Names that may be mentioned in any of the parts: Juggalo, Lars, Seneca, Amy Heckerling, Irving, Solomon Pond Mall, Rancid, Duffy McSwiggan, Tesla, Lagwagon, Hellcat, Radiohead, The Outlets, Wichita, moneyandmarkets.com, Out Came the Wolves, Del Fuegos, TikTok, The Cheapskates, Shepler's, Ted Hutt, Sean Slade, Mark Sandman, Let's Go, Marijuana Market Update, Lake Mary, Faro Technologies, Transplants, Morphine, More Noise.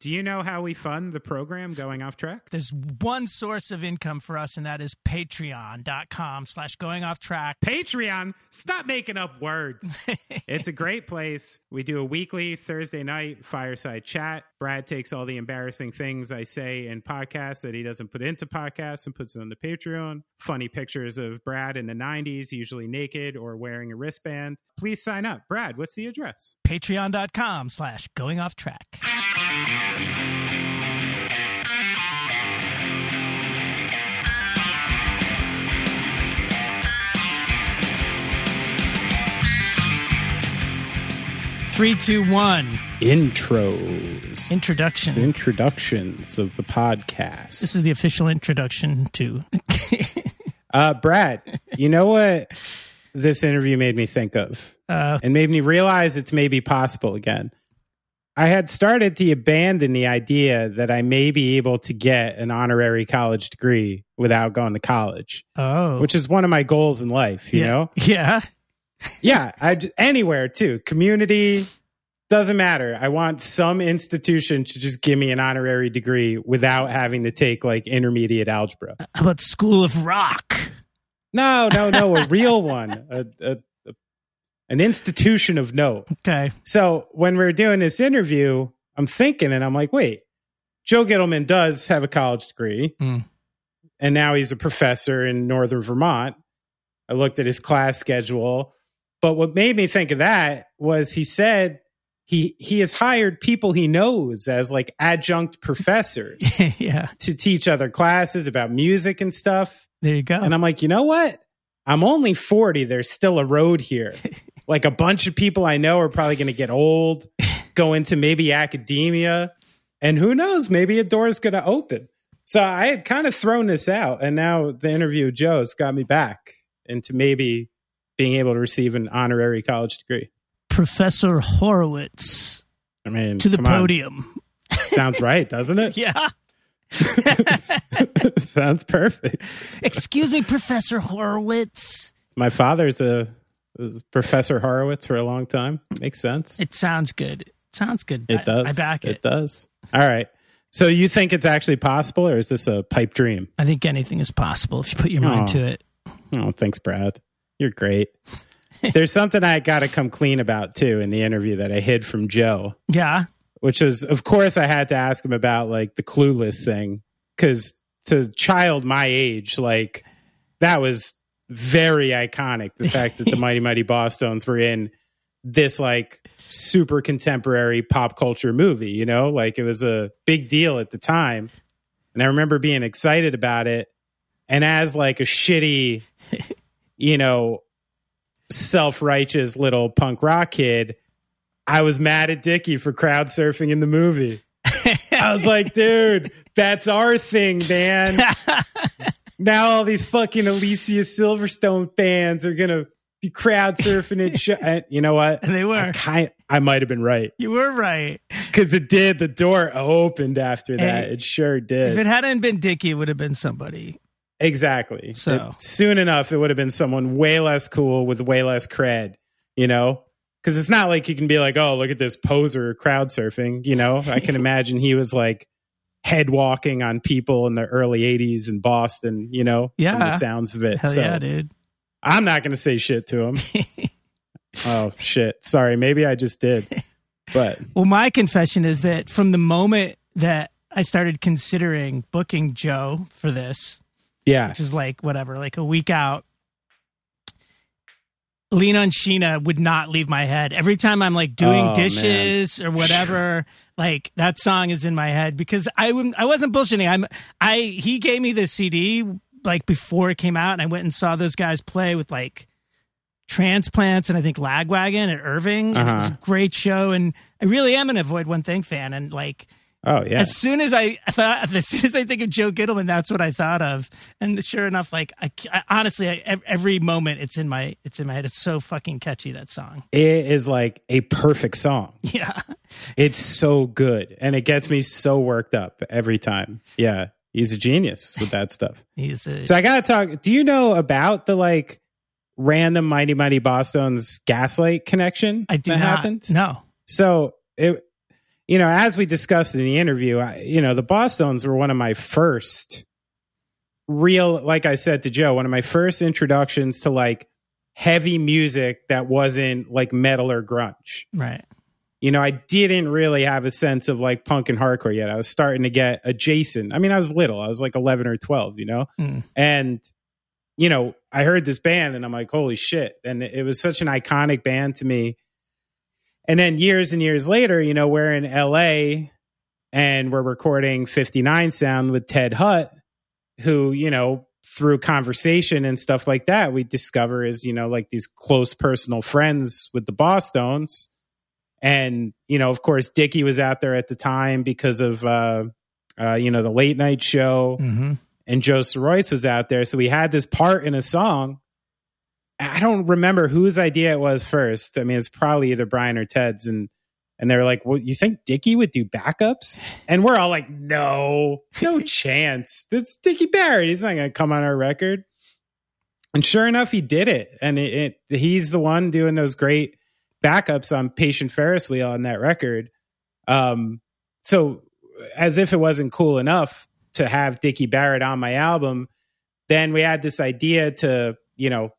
Do you know how we fund the program Going Off Track? There's one source of income for us, and that is patreon.com/goingofftrack. Patreon? Stop making up words. It's a great place. We do a weekly Thursday night fireside chat. Brad takes all the embarrassing things I say in podcasts that he doesn't put into podcasts and puts it on the Patreon. Funny pictures of Brad in the 90s, usually naked or wearing a wristband. Please sign up. Brad, what's the address? Patreon.com/goingofftrack. Three, two, one. Intros. Introduction. Introductions of the podcast. This is the official introduction to... Brad, you know what this interview made me think of? And made me realize it's maybe possible again. I had started to abandon the idea that I may be able to get an honorary college degree without going to college. Oh. Which is one of my goals in life, you know? Yeah. Yeah. Anywhere, too. Community, doesn't matter. I want some institution to just give me an honorary degree without having to take, like, intermediate algebra. How about School of Rock? No. A real one. An institution of note. Okay. So when we're doing this interview, I'm thinking and I'm like, wait, Joe Gittleman does have a college degree. Mm. And now he's a professor in Northern Vermont. I looked at his class schedule. But what made me think of that was he said he has hired people he knows as like adjunct professors to teach other classes about music and stuff. There you go. And I'm like, you know what? I'm only 40. There's still a road here. Like a bunch of people I know are probably going to get old, go into maybe academia, and who knows, maybe a door is going to open. So I had kind of thrown this out, and now the interview with Joe's got me back into maybe being able to receive an honorary college degree. Professor Horowitz, I mean, to the podium. Sounds right, doesn't it? Yeah. Sounds perfect. Excuse me, Professor Horowitz. My father's was Professor Horowitz for a long time. Makes sense. It sounds good. It does. I back it. It does. All right. So you think it's actually possible, or is this a pipe dream? I think anything is possible if you put your mind to it. Oh, thanks, Brad. You're great. There's something I got to come clean about, too, in the interview that I hid from Joe. Yeah. Which is, of course, I had to ask him about, like, the Clueless thing. Because to a child my age, like, that was... very iconic, the fact that the Mighty Mighty Bosstones were in this like super contemporary pop culture movie, you know, like it was a big deal at the time. And I remember being excited about it. And as like a shitty, you know, self-righteous little punk rock kid, I was mad at Dickie for crowd surfing in the movie. I was like, dude, that's our thing, man. Now all these fucking Alicia Silverstone fans are going to be crowd surfing and shit. You know what? And they were. I might have been right. You were right. Because it did. The door opened after that. It sure did. If it hadn't been Dickie, it would have been somebody. Exactly. So soon enough, it would have been someone way less cool with way less cred, you know? Because it's not like you can be like, oh, look at this poser crowd surfing, you know? I can imagine he was like, head walking on people in the early 80s in Boston, you know, from the sounds of it. Hell so yeah, dude. I'm not going to say shit to him. Oh, shit. Sorry. Maybe I just did. But well, my confession is that from the moment that I started considering booking Joe for this, which is like, whatever, like a week out, Lean on Sheena would not leave my head. Every time I'm like doing dishes or whatever, like that song is in my head because I wasn't bullshitting. He gave me the CD like before it came out, and I went and saw those guys play with like Transplants and I think Lagwagon at Irving. Uh-huh. It was a great show, and I really am an Avoid One Thing fan. And like, as soon as I think of Joe Gittleman, that's what I thought of. And sure enough, like I honestly, every moment it's in my head. It's so fucking catchy, that song. It is like a perfect song. Yeah. It's so good. And it gets me so worked up every time. Yeah. He's a genius with that stuff. So I got to talk. Do you know about the like random Mighty Mighty Bosstones Gaslight connection? I do not. Happened? No. So it, you know, as we discussed in the interview, the Bosstones were one of my first real, like I said to Joe, one of my first introductions to like heavy music that wasn't like metal or grunge. Right. You know, I didn't really have a sense of like punk and hardcore yet. I was starting to get adjacent. I mean, I was little. I was like 11 or 12, you know? Mm. And, you know, I heard this band and I'm like, holy shit. And it was such an iconic band to me. And then years and years later, you know, we're in LA and we're recording 59 Sound with Ted Hutt, who, you know, through conversation and stuff like that, we discover is, you know, like these close personal friends with the Bosstones. And, you know, of course, Dickie was out there at the time because of, you know, the late night show. Mm-hmm. And Joe Sirois was out there. So we had this part in a song. I don't remember whose idea it was first. I mean, it's probably either Brian or Ted's. And they were like, well, you think Dickie would do backups? And we're all like, no chance. That's Dickie Barrett. He's not going to come on our record. And sure enough, he did it. And he's the one doing those great backups on Patient Ferris Wheel on that record. So as if it wasn't cool enough to have Dickie Barrett on my album, then we had this idea to, you know,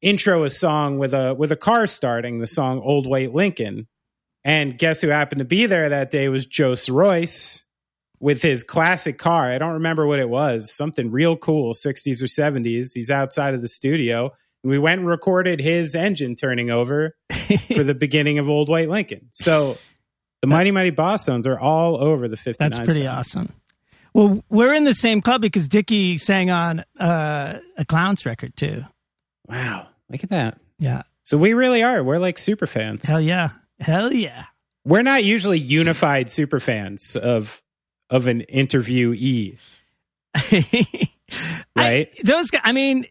intro a song with a car starting, the song Old White Lincoln. And guess who happened to be there that day was Joe Sirois with his classic car. I don't remember what it was, something real cool, 60s or 70s. He's outside of the studio. We went and recorded his engine turning over for the beginning of Old White Lincoln. So the Mighty Mighty Bosstones are all over the 59. That's pretty awesome. Well, we're in the same club because Dickie sang on a Clowns record too. Wow. Look at that. Yeah. So we really are. We're like super fans. Hell yeah. Hell yeah. We're not usually unified super fans of an interviewee. Right? I mean,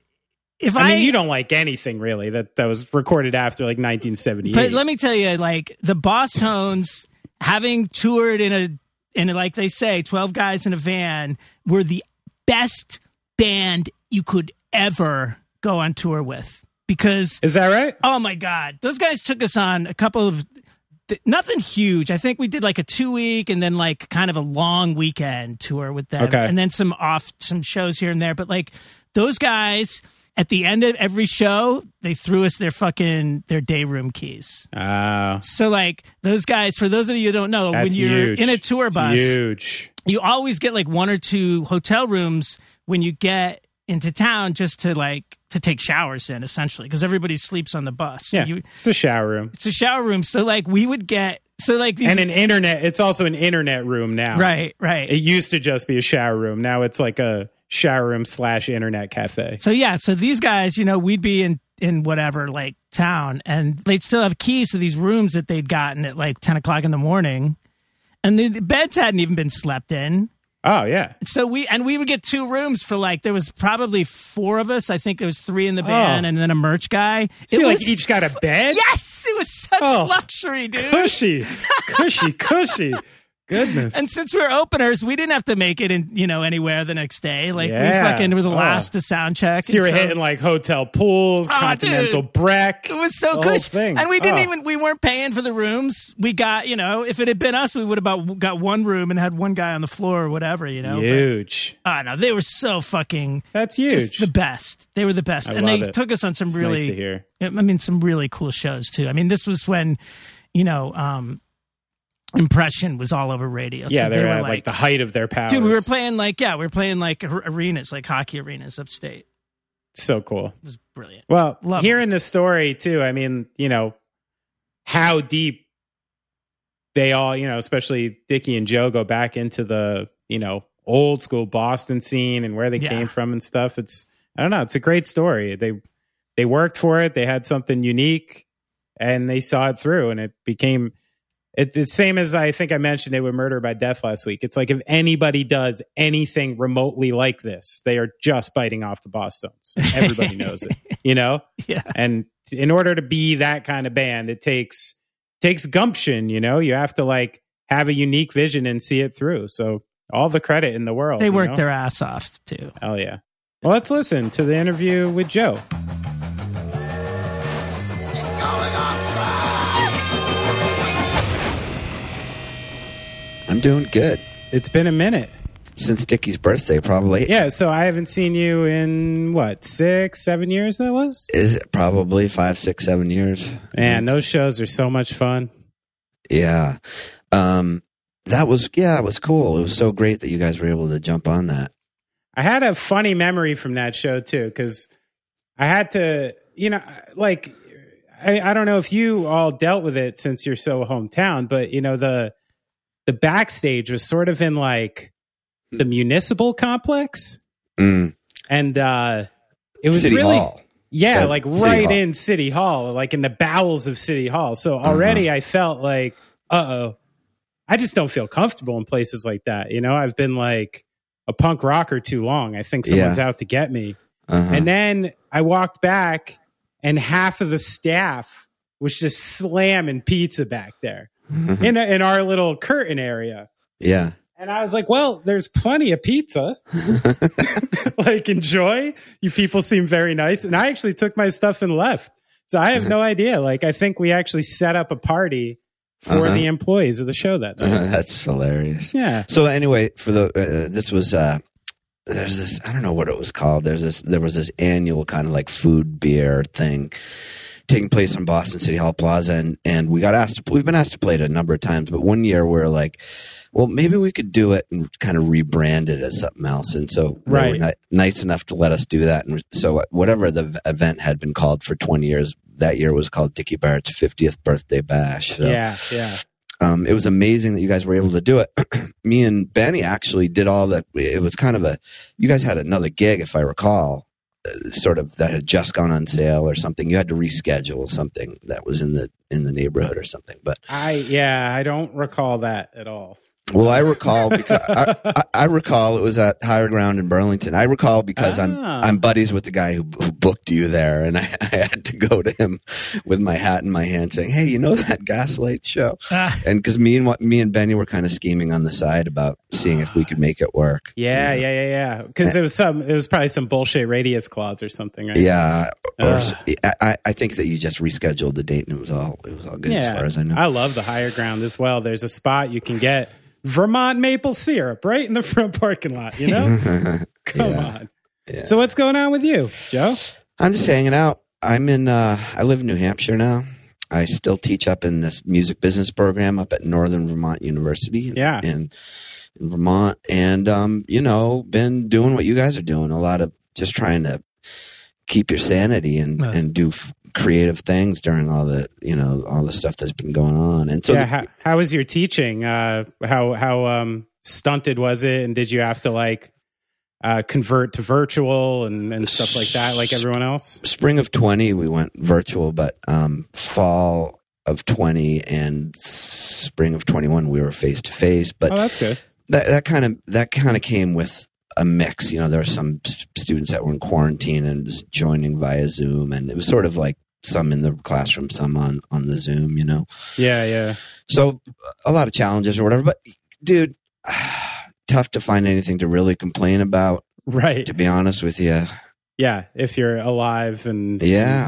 you don't like anything really that was recorded after like 1978. But let me tell you, like the Bosstones, having toured in a, like they say, 12 guys in a van, were the best band you could ever go on tour with. Because is that right? Oh my God, those guys took us on a couple of nothing huge. I think we did like a 2-week and then like kind of a long weekend tour with them, okay. And then some shows here and there. But like those guys. At the end of every show, they threw us their day room keys. So like those guys, for those of you who don't know, when you're huge. In a tour bus, you always get like one or two hotel rooms when you get into town just to take showers in, essentially, because everybody sleeps on the bus. So yeah, it's a shower room. It's a shower room. So like we would get... So like these, and an internet. It's also an internet room now. Right. It used to just be a shower room. Now it's like a shower room / internet cafe. So yeah. So these guys, you know, we'd be in whatever like town, and they'd still have keys to these rooms that they'd gotten at like 10 o'clock in the morning, and the beds hadn't even been slept in. Oh yeah. So we would get two rooms for like, there was probably four of us. I think there was three in the van and then a merch guy. So it was, like, each got a bed? Yes! It was such luxury, dude. Cushy. Goodness. And since we're openers, we didn't have to make it in, you know, anywhere the next day. Like we fucking were the last to sound check. So you were hitting like hotel pools, continental breck. It was so cushy. And we didn't we weren't paying for the rooms. We got, you know, if it had been us, we would have got one room and had one guy on the floor or whatever, you know. Huge. But, no, they were so fucking. That's huge. Just the best. They were the best. They took us on some nice to hear. I mean, some really cool shows too. I mean, this was when, you know, Impression was all over radio. Yeah, so they were at like the height of their powers. Dude, we were playing like arenas, like hockey arenas upstate. So cool. It was brilliant. Well, hearing the story too, I mean, you know, how deep they all, you know, especially Dickie and Joe go back into the, you know, old school Boston scene and where they came from and stuff. It's, I don't know, it's a great story. They worked for it. They had something unique and they saw it through and it became... It's the same as I think I mentioned it with Murder by Death last week. It's like if anybody does anything remotely like this, they are just biting off the Bosstones. Everybody knows it, you know? Yeah. And in order to be that kind of band, it takes gumption, you know? You have to like have a unique vision and see it through. So all the credit in the world. They worked their ass off too. Hell yeah. Well, let's listen to the interview with Joe. I'm doing good. It's been a minute. Since Dickie's birthday, probably. Yeah, so I haven't seen you in, what, 6, 7 years that was? Is it probably 5, 6, 7 years? Man, those shows are so much fun. Yeah. That was cool. It was so great that you guys were able to jump on that. I had a funny memory from that show, too, because I had to, you know, like, I don't know if you all dealt with it since you're so hometown, but, you know, the backstage was sort of in, like, the municipal complex. Mm. And it was City really Hall. Yeah, so, like right in City Hall, like in the bowels of City Hall. So already I felt like, uh-oh, I just don't feel comfortable in places like that. You know, I've been like a punk rocker too long. I think someone's out to get me. And then I walked back and half of the staff was just slamming pizza back there in our little curtain area. Yeah. And I was like, well, there's plenty of pizza. Like, enjoy. You people seem very nice. And I actually took my stuff and left. So I have no idea. Like, I think we actually set up a party for the employees of the show that night. That's hilarious. Yeah. So anyway, for the this was, there's this, I don't know what it was called. There was this annual kind of like food beer thing taking place in Boston City Hall Plaza. And we got asked, we've been asked to play it a number of times, but one year we're like, well, maybe we could do it and kind of rebrand it as something else. And so they were nice enough to let us do that. And so whatever the event had been called for 20 years, that year was called Dickie Barrett's 50th Birthday Bash. So, yeah. It was amazing that you guys were able to do it. Me and Benny actually did all that. It was kind of you guys had another gig, if I recall, sort of that had just gone on sale or something. You had to reschedule something that was in the neighborhood or something. But I don't recall that at all. Well, I recall because I recall it was at Higher Ground in Burlington. I recall because I'm buddies with the guy who booked you there, and I had to go to him with my hat in my hand, saying, "Hey, you know that Gaslight show?" And because me and Benny were kind of scheming on the side about seeing if we could make it work. Yeah, you know? Yeah. Because it was probably some bullshit radius clause or something. Right? Yeah, I think that you just rescheduled the date, and it was all good as far as I know. I love the Higher Ground as well. There's a spot you can get Vermont maple syrup right in the front parking lot, you know? Come on. Yeah. So what's going on with you, Joe? I'm just hanging out. I live in New Hampshire now. I still teach up in this music business program up at Northern Vermont University in Vermont. And, you know, been doing what you guys are doing, a lot of just trying to keep your sanity and do creative things during all the stuff that's been going on. And so how was your teaching? How stunted was it? And did you have to like convert to virtual and stuff like that, like everyone else? Spring of 20 we went virtual, but fall of 20 and spring of 21 we were face to face. But that's good. That kind of came with a mix, you know. There were some students that were in quarantine and just joining via Zoom, and it was sort of like some in the classroom, some on the Zoom, you know? Yeah. So a lot of challenges or whatever, but dude, tough to find anything to really complain about. Right. To be honest with you. Yeah. If you're alive and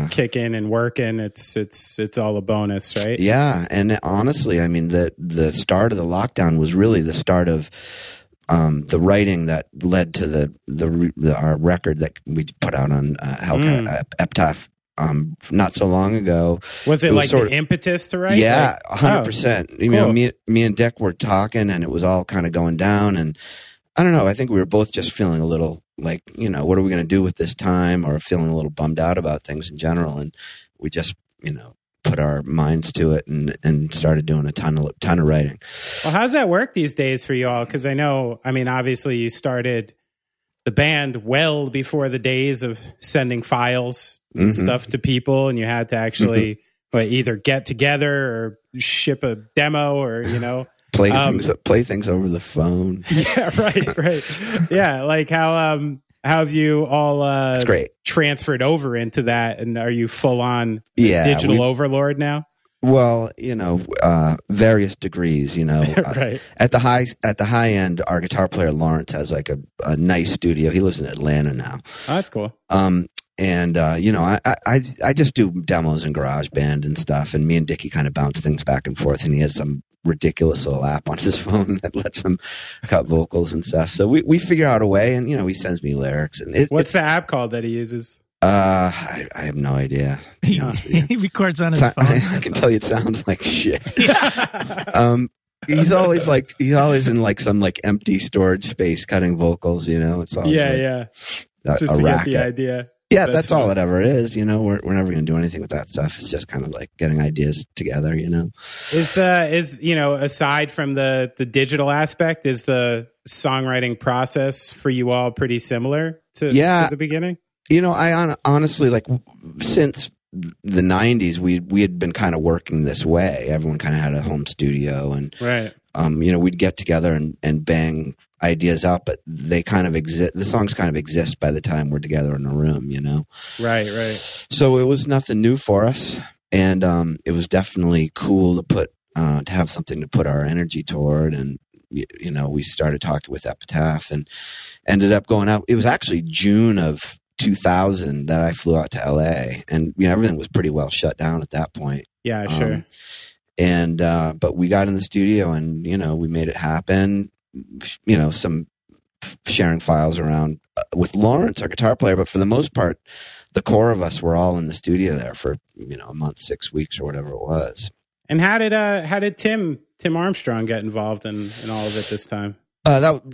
kicking and working, it's all a bonus, right? Yeah. And honestly, I mean, the start of the lockdown was really the start of the writing that led to our record that we put out on Hellcat Epitaph not so long ago. Was it like the impetus to write? Yeah, 100%. You know, me and Dick were talking, and it was all kind of going down. And I don't know. I think we were both just feeling a little like, you know, what are we going to do with this time? Or feeling a little bummed out about things in general. And we just, you know, put our minds to it and started doing a ton of writing. Well, how's that work these days for you all? Because I know, I mean, obviously you started the band well before the days of sending files and stuff to people, and you had to actually either get together or ship a demo or, you know. play things over the phone. Yeah, right. Yeah, like how have you all transferred over into that? And are you full-on digital overlord now? Well, you know, various degrees, you know. Right. At the high end, our guitar player Lawrence has like a nice studio. He lives in Atlanta now. Oh, that's cool. And, you know, I just do demos in GarageBand and stuff. And me and Dickie kind of bounce things back and forth. And he has some ridiculous little app on his phone that lets him cut vocals and stuff. So we figure out a way. And, you know, he sends me lyrics. And what's the app called that he uses? I have no idea. He records on his phone. I can tell you it sounds like shit. He's always in like some like empty storage space cutting vocals, you know. It's all just to get the idea. Yeah, that's all it ever is, you know. We're never going to do anything with that stuff. It's just kind of like getting ideas together, you know. Is aside from the digital aspect, is the songwriting process for you all pretty similar to the beginning? You know, I honestly, like, since the 90s, we had been kind of working this way. Everyone kind of had a home studio, and right. You know, we'd get together and bang ideas out, but they kind of exist. The songs kind of exist by the time we're together in a room, you know? Right. So it was nothing new for us. And it was definitely cool to have something to put our energy toward. And, you know, we started talking with Epitaph and ended up going out. It was actually June of 2000 that I flew out to LA, and, you know, everything was pretty well shut down at that point. Yeah, sure. But we got in the studio and, you know, we made it happen. You know, some sharing files around with Lawrence, our guitar player, but for the most part, the core of us were all in the studio there for, you know, a month, 6 weeks or whatever it was. And how did Tim Armstrong get involved in all of it this time?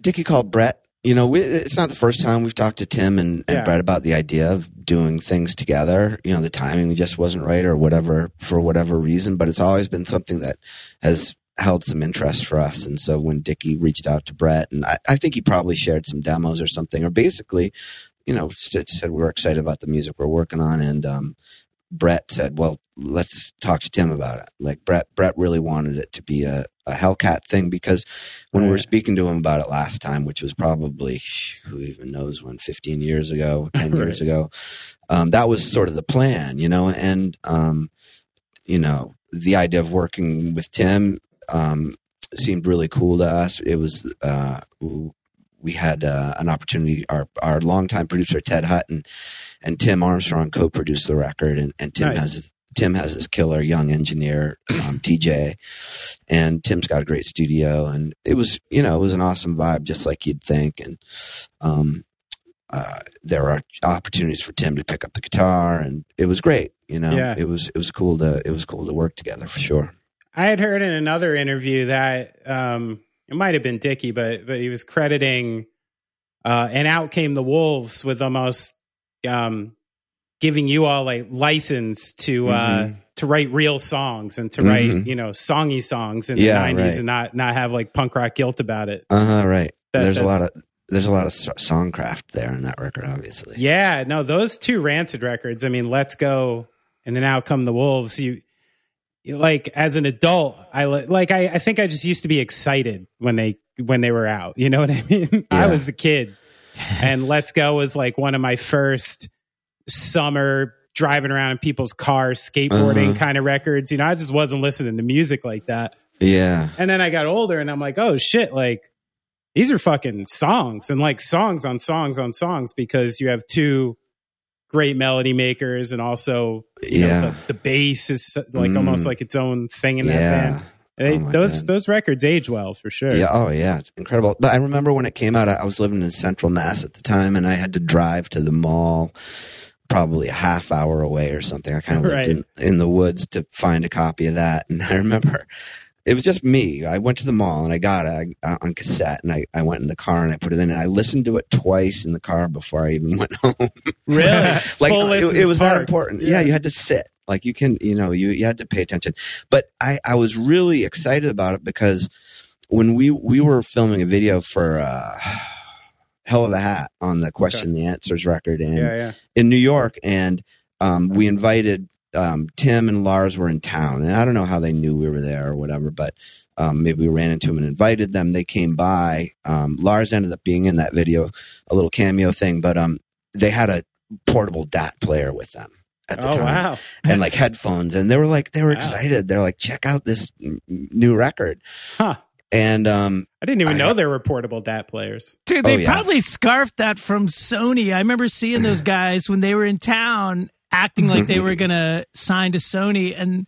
Dickie called Brett. You know, it's not the first time we've talked to Tim and Brett about the idea of doing things together. You know, the timing just wasn't right or whatever, for whatever reason, but it's always been something that has held some interest for us. And so when Dickie reached out to Brett, and I think he probably shared some demos or something, or basically, you know, said we were excited about the music we're working on. And Brett said, well, let's talk to Tim about it. Like, Brett really wanted it to be a Hellcat thing, because when we were speaking to him about it last time, which was probably, who even knows when, 15 years ago, 10 years ago, that was sort of the plan, you know. And, you know, the idea of working with Tim seemed really cool to us. It was, we had an opportunity, our longtime producer, Ted Hutt, and Tim Armstrong co-produced the record, and Tim has this killer young engineer, TJ, and Tim's got a great studio, and it was, you know, it was an awesome vibe, just like you'd think. And there are opportunities for Tim to pick up the guitar, and it was great. You know, it was cool to work together for sure. I had heard in another interview that it might have been Dickie, but he was crediting and Out Came the Wolves with almost giving you all a license to write real songs and to write, you know, songy songs in the 90s and not have like punk rock guilt about it. Right. There's a lot of song craft there in that record, obviously. Yeah, no, those two Rancid records, I mean, Let's Go and then Out Come the Wolves. You like, as an adult, I think I just used to be excited when they were out. You know what I mean? Yeah. I was a kid, and Let's Go was like one of my first summer driving around in people's cars, skateboarding kind of records. You know, I just wasn't listening to music like that. Yeah. And then I got older and I'm like, oh shit, like these are fucking songs, and like songs on songs on songs, because you have two great melody makers, and also you know, the bass is like almost like its own thing in that band. Those records age well for sure. Yeah. Oh yeah. It's incredible. But I remember when it came out, I was living in Central Mass at the time, and I had to drive to the mall probably a half hour away or something. I kind of lived in the woods to find a copy of that. And I remember it was just me. I went to the mall and I got it on cassette, and I went in the car and I put it in, and I listened to it twice in the car before I even went home. Really? Like, it was that important. Yeah. You had to sit. Like, you can, you know, you had to pay attention. But I was really excited about it, because when we were filming a video for Hell of a Hat on the Question the Answers record in New York, and we invited Tim and Lars were in town, and I don't know how they knew we were there or whatever, but maybe we ran into them and invited them. They came by. Lars ended up being in that video, a little cameo thing, but they had a portable DAT player with them at the time. Wow. And like headphones, and they were excited. They're like, check out this new record. Huh. And I didn't even know they're reportable DAT players. Dude, they probably scarfed that from Sony. I remember seeing those guys when they were in town acting like they were going to sign to Sony. And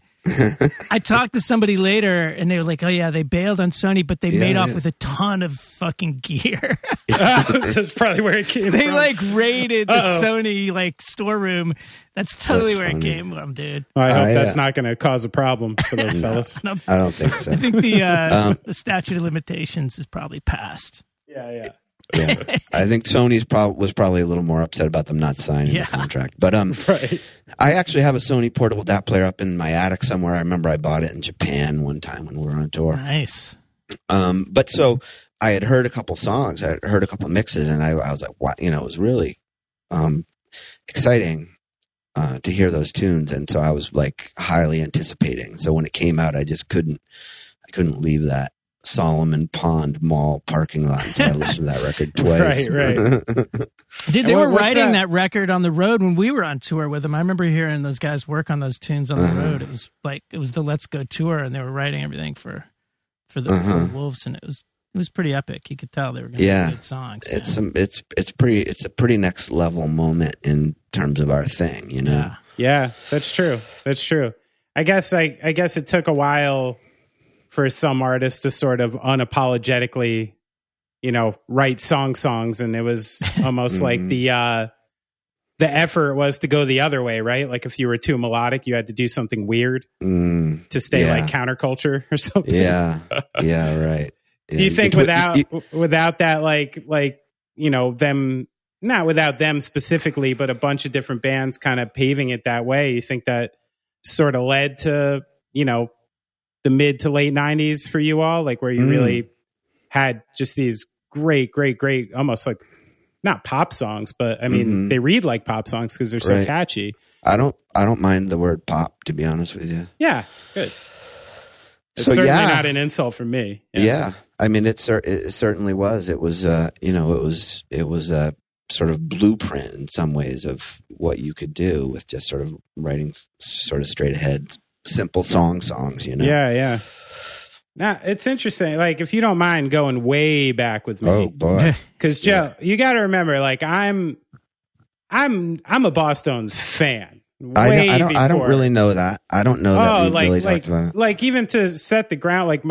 I talked to somebody later and they were like, oh yeah, they bailed on Sony, but they made off with a ton of fucking gear. That's probably where it came from. They like raided the Sony like storeroom. That's totally that's where funny. It came from, dude. Well, I hope that's not going to cause a problem for those fellas. No, I don't think so. I think the statute of limitations is probably passed. Yeah. I think Sony's was probably a little more upset about them not signing the contract. But right. I actually have a Sony portable DAT player up in my attic somewhere. I remember I bought it in Japan one time when we were on tour. Nice. But so I had heard a couple songs, I had heard a couple mixes, and I was like, wow, you know, it was really exciting to hear those tunes, and so I was like highly anticipating. So when it came out, I just couldn't leave that Solomon Pond Mall parking lot until I listened to that record twice. Right. Dude, they were writing that record on the road when we were on tour with them. I remember hearing those guys work on those tunes on the road. It was like the Let's Go tour, and they were writing everything for the Wolves, and it was pretty epic. You could tell they were going to do good songs. Man. It's a pretty next level moment in terms of our thing, you know. Yeah, that's true. I guess it took a while for some artists to sort of unapologetically, you know, write songs. And it was almost like the effort was to go the other way, right? Like if you were too melodic, you had to do something weird to stay like counterculture or something. Yeah, right. Yeah. Do you think without that, like, you know, them, not without them specifically, but a bunch of different bands kind of paving it that way, you think that sort of led to, you know, the mid to late 90s for you all, like where you really had just these great, almost like not pop songs, but I mean, they read like pop songs because they're so catchy. I don't mind the word pop, to be honest with you. Yeah, good. It's certainly not an insult for me. Yeah. I mean, it certainly was. It was, you know, it was a sort of blueprint in some ways of what you could do with just sort of writing sort of straight ahead simple songs, you know? Yeah. Nah, it's interesting. Like, if you don't mind going way back with me. Oh, boy. Because, Joe, you got to remember, like, I'm a Bosstones fan. I don't really know that. I don't know that we've really talked about it. Like, even to set the ground, like,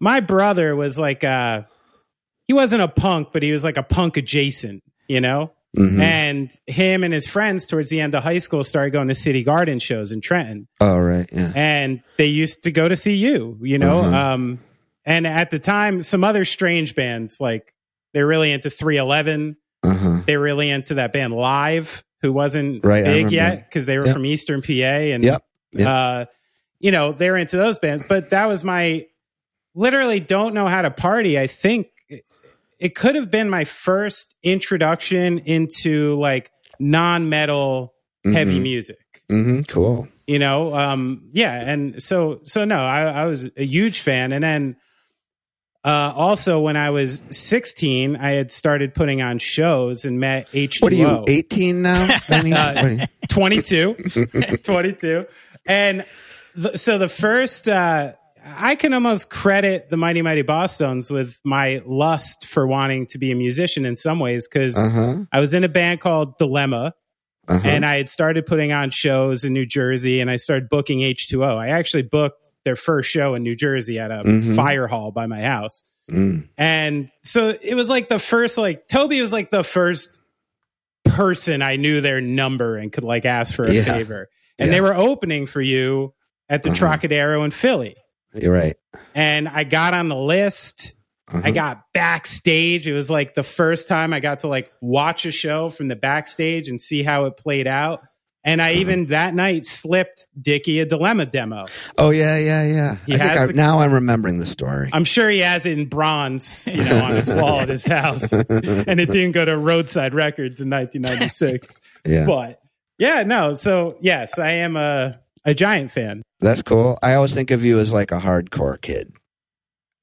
my brother was like, he wasn't a punk, but he was like a punk adjacent, you know? Mm-hmm. And him and his friends towards the end of high school started going to City Garden shows in Trenton. Oh, right. Yeah. And they used to go to see you know? Uh-huh. And at the time, some other strange bands, like they're really into 311. Uh-huh. They're really into that band Live, who wasn't big yet because they were from Eastern PA. And, you know, they're into those bands. But that was my literally don't know how to party, I think. It could have been my first introduction into like non-metal heavy music. Mm-hmm. Cool. You know? And so no, I was a huge fan. And then also when I was 16, I had started putting on shows and met H2O. What are you, 18 now? 22. And so the first... I can almost credit the Mighty Mighty Bosstones with my lust for wanting to be a musician in some ways, because I was in a band called Dilemma, and I had started putting on shows in New Jersey, and I started booking H2O. I actually booked their first show in New Jersey at a fire hall by my house. Mm. And so it was like the first, like, Toby was like the first person I knew their number and could like ask for a favor. And they were opening for you at the Trocadero in Philly. You're right. And I got on the list. I got backstage. It was like the first time I got to like watch a show from the backstage and see how it played out. And I even that night slipped Dickie a Dilemma demo. Oh, yeah. Now I'm remembering the story. I'm sure he has it in bronze, you know, on his wall at his house. And it didn't go to Roadside Records in 1996. But so yes, I am a giant fan. That's cool. I always think of you as like a hardcore kid.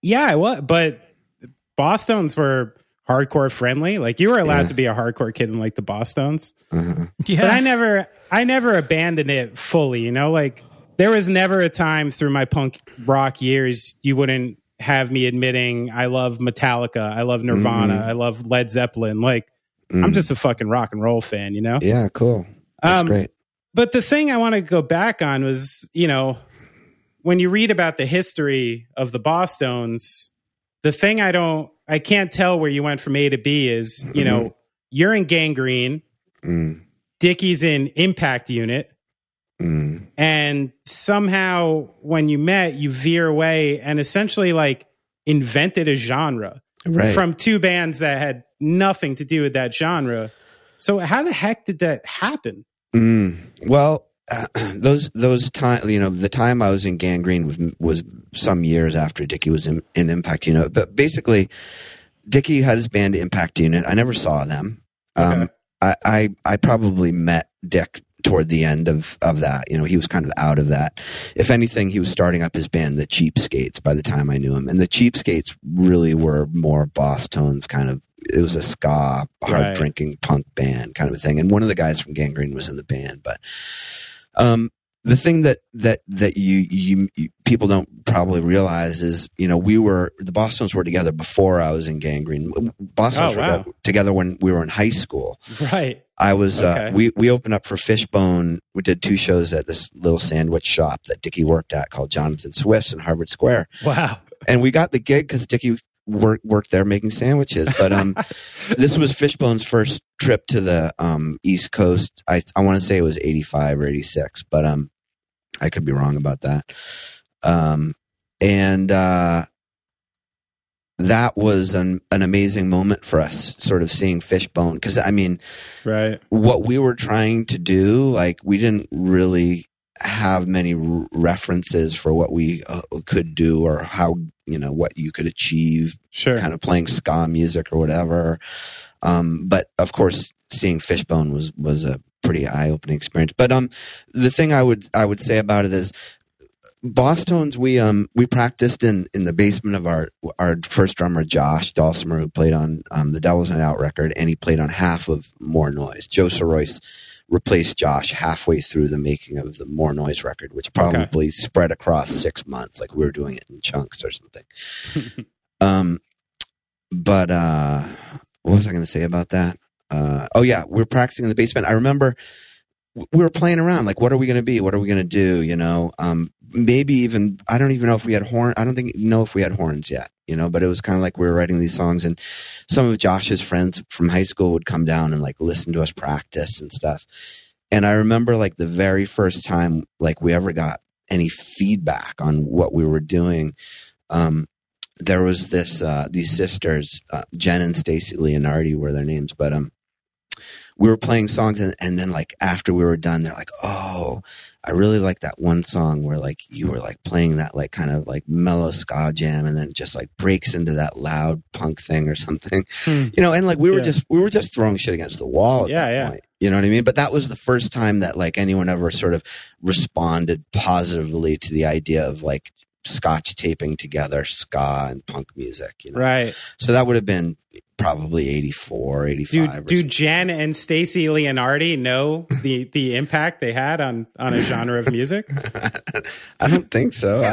Yeah, I was, but Bosstones were hardcore friendly. Like you were allowed to be a hardcore kid in like the Bosstones. But I never abandoned it fully, you know, like there was never a time through my punk rock years you wouldn't have me admitting I love Metallica, I love Nirvana, I love Led Zeppelin. Like, I'm just a fucking rock and roll fan, you know? Yeah, cool. That's great. But the thing I want to go back on was, you know, when you read about the history of the Bosstones, the thing I can't tell where you went from A to B is, you know, you're in Gang Green, Dickie's in Impact Unit, and somehow when you met, you veer away and essentially like invented a genre from two bands that had nothing to do with that genre. So how the heck did that happen? Well, those time, you know, the time I was in Gang Green was some years after Dickie was in Impact Unit. But basically, Dickie had his band Impact Unit. I never saw them. I probably met Dick toward the end of that. You know, he was kind of out of that. If anything, he was starting up his band, The Cheapskates, by the time I knew him. And The Cheapskates really were more Bosstones kind of. It was a ska, hard-drinking punk band kind of a thing. And one of the guys from Gang Green was in the band. But the thing that you people don't probably realize is, you know, the Bosstones were together before I was in Gang Green. Bosstones were together when we were in high school. Right. I was, we opened up for Fishbone. We did two shows at this little sandwich shop that Dickie worked at called Jonathan Swift's in Harvard Square. Wow. And we got the gig because Dickie worked there making sandwiches, but this was Fishbone's first trip to the East Coast. I want to say it was 85 or 86, but I could be wrong about that. And that was an amazing moment for us, sort of seeing Fishbone, because I mean, what we were trying to do, like, we didn't really have many references for what we could do or how, you know, what you could achieve, kind of playing ska music or whatever. But of course, seeing Fishbone was a pretty eye-opening experience. But the thing I would say about it is, Bosstones, we practiced in the basement of our first drummer, Josh Dulcimer, who played on the Devil's Night Out record, and he played on half of More Noise. Joe Sirois replaced Josh halfway through the making of the More Noise record, which probably spread across 6 months. Like, we were doing it in chunks or something. But what was I going to say about that? We're practicing in the basement. I remember we were playing around, like, what are we going to be? What are we going to do? You know, maybe even, I don't even know if we had horn. I don't think know if we had horns yet, you know, but it was kind of like we were writing these songs, and some of Josh's friends from high school would come down and like listen to us practice and stuff. And I remember like the very first time like we ever got any feedback on what we were doing. There was this, these sisters, Jen and Stacy Leonardi were their names, but, we were playing songs, and then like after we were done, they're like, "Oh, I really like that one song where like you were like playing that like kind of like mellow ska jam, and then it just like breaks into that loud punk thing or something." You know, and like we were just throwing shit against the wall at that point. You know what I mean? But that was the first time that like anyone ever sort of responded positively to the idea of like scotch taping together ska and punk music, you know? Right. So that would have been probably 84, 85. Do Jen and Stacy Leonardi know the impact they had on a genre of music? I don't think so. I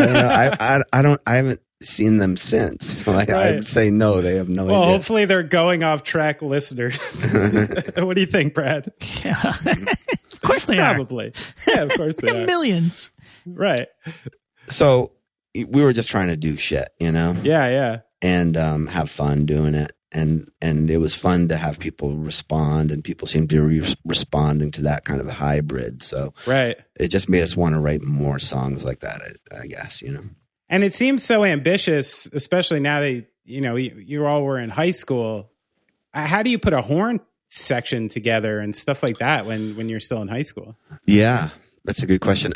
don't know. I haven't seen them since. So I would say no, they have no idea. Well, hopefully they're Going Off Track listeners. What do you think, Brad? Yeah. Of course they probably. Yeah, of course they are. Millions. Right. So we were just trying to do shit, you know? Yeah, yeah. And have fun doing it. And it was fun to have people respond, and people seemed to be responding to that kind of a hybrid. So it just made us want to write more songs like that, I guess, you know. And it seems so ambitious, especially now that, you know, you all were in high school. How do you put a horn section together and stuff like that when you're still in high school? Yeah, that's a good question.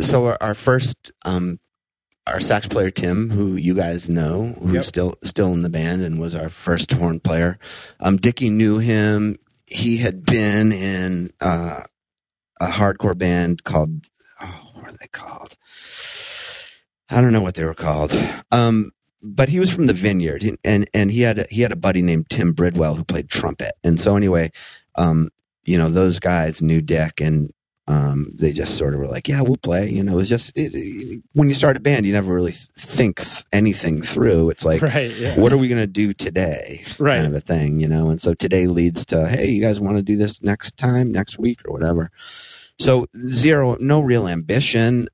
So our first... our sax player, Tim, who you guys know, who's still in the band and was our first horn player. Dickie knew him. He had been in a hardcore band called, what are they called? I don't know what they were called. But he was from the Vineyard, and he had a buddy named Tim Bridwell who played trumpet. And so anyway, you know, those guys knew Dick, and They just sort of were like, yeah, we'll play. You know, it's just when you start a band, you never really think anything through. It's like, what are we going to do today? Right. Kind of a thing, you know? And so today leads to, hey, you guys want to do this next time, next week or whatever. So no real ambition,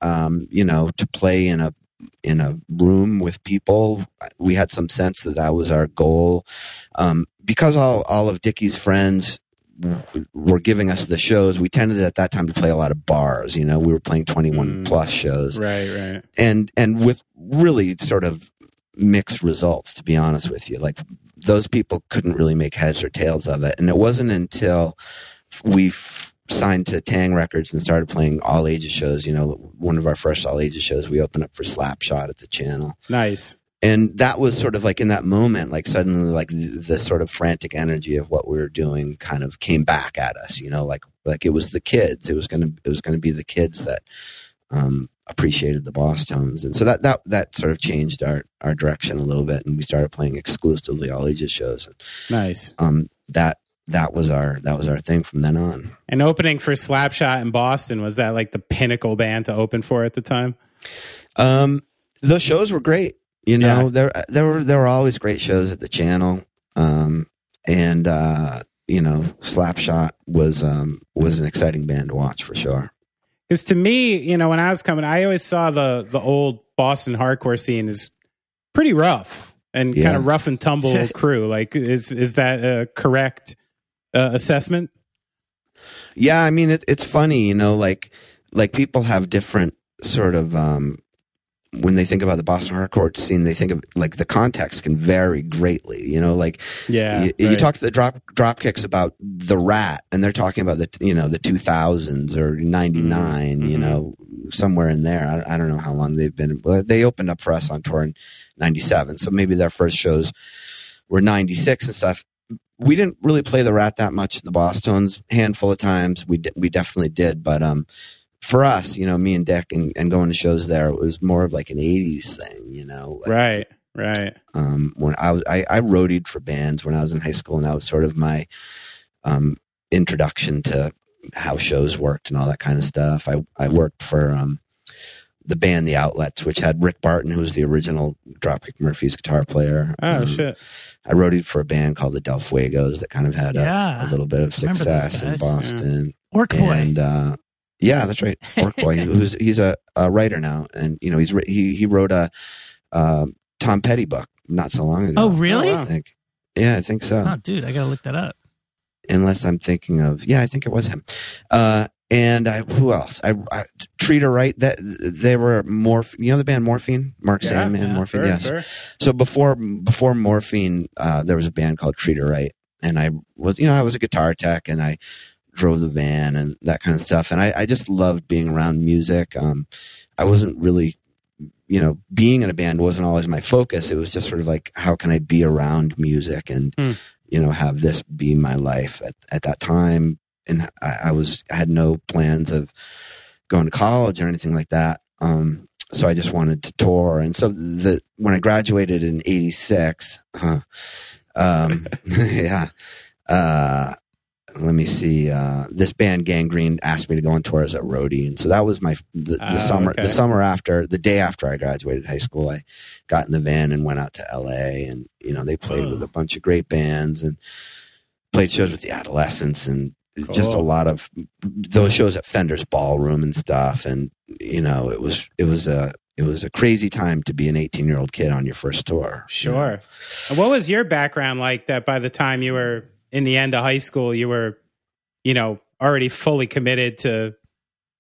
you know, to play in a room with people. We had some sense that was our goal, because all of Dickie's friends were giving us the shows. We tended at that time to play a lot of bars. You know, we were playing 21 plus shows, right, and with really sort of mixed results, to be honest with you. Like, those people couldn't really make heads or tails of it, and it wasn't until we signed to Tang Records and started playing all ages shows. You know, one of our first all ages shows, we opened up for Slapshot at the Channel. Nice. And that was sort of like in that moment, like suddenly, like the sort of frantic energy of what we were doing kind of came back at us. You know, like it was the kids. It was gonna be the kids that appreciated the Bosstones, and so that sort of changed our direction a little bit, and we started playing exclusively all ages shows. Nice. That was our thing from then on. And opening for Slapshot in Boston, was that like the pinnacle band to open for at the time? Those shows were great. You know, there were always great shows at the Channel, and you know, Slapshot was an exciting band to watch for sure. Because to me, you know, when I was coming, I always saw the old Boston hardcore scene is pretty rough and kind of rough and tumble crew. Like, is that a correct assessment? Yeah, I mean, it's funny, you know, like people have different sort of. When they think about the Boston hardcore scene, they think of like the context can vary greatly, you know, like you talk to the Dropkicks about the Rat, and they're talking about the, you know, the 2000s or 99, you know, somewhere in there. I don't know how long they've been, but they opened up for us on tour in 97. So maybe their first shows were 96 and stuff. We didn't really play the Rat that much. The Bosstones, handful of times we definitely did, but, for us, you know, me and Dick and going to shows there, it was more of like an 80s thing, you know? Like, right. When I roadied for bands when I was in high school, and that was sort of my introduction to how shows worked and all that kind of stuff. I worked for the band The Outlets, which had Rick Barton, who was the original Dropkick Murphys guitar player. Oh, shit. I roadied for a band called the Del Fuegos that kind of had a little bit of success in Boston. Orc Boy. And, yeah, that's right. Orc Boy, he's a writer now, and you know he wrote a Tom Petty book not so long ago. Oh, really? I think so. Oh, dude, I gotta look that up. Unless I'm thinking of, I think it was him. Who else? I Treat Her Right. That they were Morphine. You know the band Morphine, Mark Sandman, Morphine. Sure, yes. Sure. So before Morphine, there was a band called Treat Her Right, and I was a guitar tech, and I drove the van and that kind of stuff. And I just loved being around music. I wasn't really, you know, being in a band wasn't always my focus. It was just sort of like, how can I be around music and, you know, have this be my life at that time. And I had no plans of going to college or anything like that. So I just wanted to tour. And so when I graduated in 86, let me see. This band Gang Green asked me to go on tour as a roadie, and so that was the summer. Okay. The summer after, the day after I graduated high school, I got in the van and went out to L.A. And you know they played with a bunch of great bands and played shows with the Adolescents and just a lot of those shows at Fender's Ballroom and stuff. And you know it was a crazy time to be an 18-year-old kid on your first tour. Sure. You know? What was your background like that by the time you were? In the end of high school, you were, you know, already fully committed to,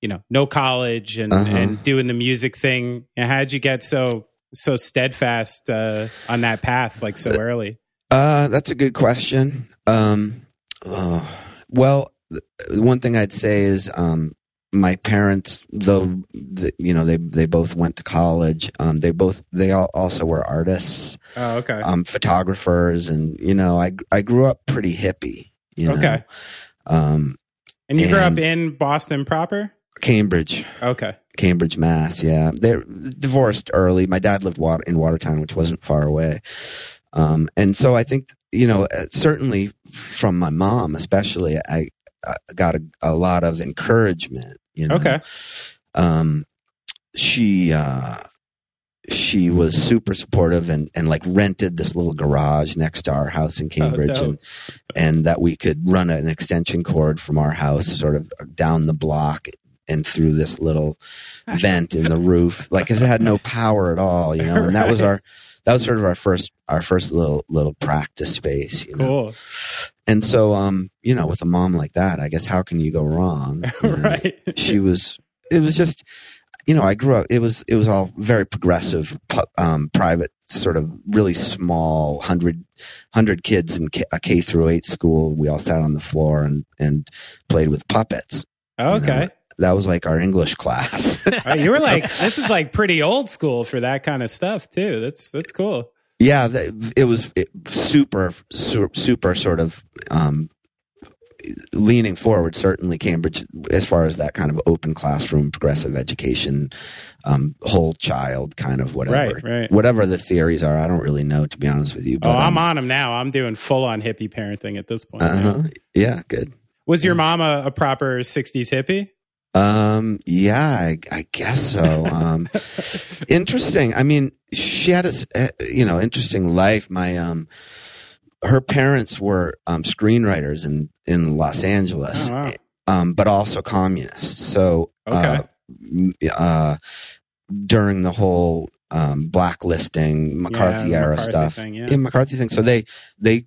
you know, no college and doing the music thing. And how did you get so steadfast on that path like so early? That's a good question. Well, one thing I'd say is my parents, though, you know, they both went to college. They also were artists. Oh, okay. Photographers, and you know, I grew up pretty hippie. You know? Okay. And you grew up in Boston proper? Cambridge. Okay. Cambridge, Mass. Yeah, they're divorced early. My dad lived in Watertown, which wasn't far away. And so I think, you know, certainly from my mom, especially, I got a lot of encouragement you know? Okay. She was super supportive and like rented this little garage next to our house in Cambridge, and that we could run an extension cord from our house sort of down the block and through this little vent in the roof, like, cause it had no power at all, you know? And that was sort of our first little practice space, you know? Cool. And so, you know, with a mom like that, I guess, how can you go wrong? You know? Right. It was just, you know, I grew up, it was all very progressive, private, sort of really small, 100 kids in a K through 8 school. We all sat on the floor and played with puppets. Oh, okay. You know? That was like our English class. Oh, you were like, this is like pretty old school for that kind of stuff too. That's cool. Yeah. It was super sort of, leaning forward, certainly Cambridge, as far as that kind of open classroom, progressive education, whole child kind of whatever. Right. Whatever the theories are, I don't really know, to be honest with you. But I'm on them now. I'm doing full on hippie parenting at this point. Uh-huh. Yeah, good. Was your mom a proper 60s hippie? Yeah, I guess so. Interesting. I mean, she had a, you know, interesting life. My, her parents were, screenwriters in Los Angeles, oh, wow. But also communists. So, okay. During the whole, blacklisting McCarthy era stuff. McCarthy thing. So they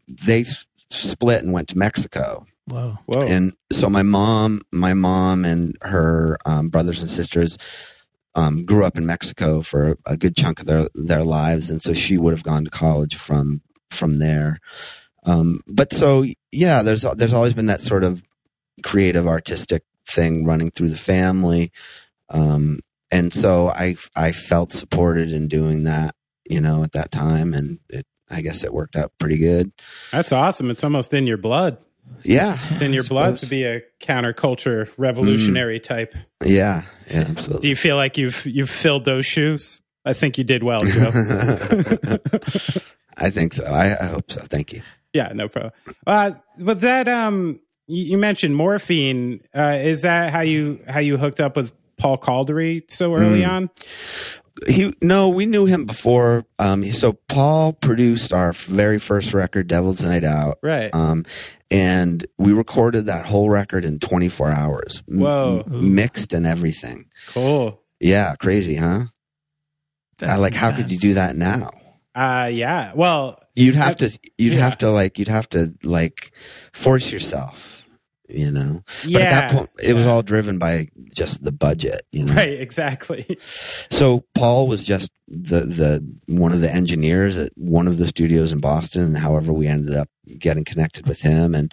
split and went to Mexico. Whoa! And so my mom and her brothers and sisters grew up in Mexico for a good chunk of their lives, and so she would have gone to college from there. But so yeah, there's always been that sort of creative, artistic thing running through the family, and so I felt supported in doing that, you know, at that time, and I guess it worked out pretty good. That's awesome. It's almost in your blood. Yeah. It's in your blood to be a counterculture revolutionary type. Yeah. Yeah, absolutely. Do you feel like you've filled those shoes? I think you did well, Joe. I think so. I hope so. Thank you. Yeah, no problem. But that you mentioned Morphine. Is that how you hooked up with Paul Caldery so early on? We knew him before. So Paul produced our very first record, Devil's Night Out. Right. And we recorded that whole record in 24 hours. Whoa. Mixed and everything. Cool. Yeah. Crazy, huh? How could you do that now? Yeah. Well, you'd have to force yourself. You know, but at that point, it was all driven by just the budget. You know, right? Exactly. So Paul was just the one of the engineers at one of the studios in Boston, and however we ended up getting connected with him, and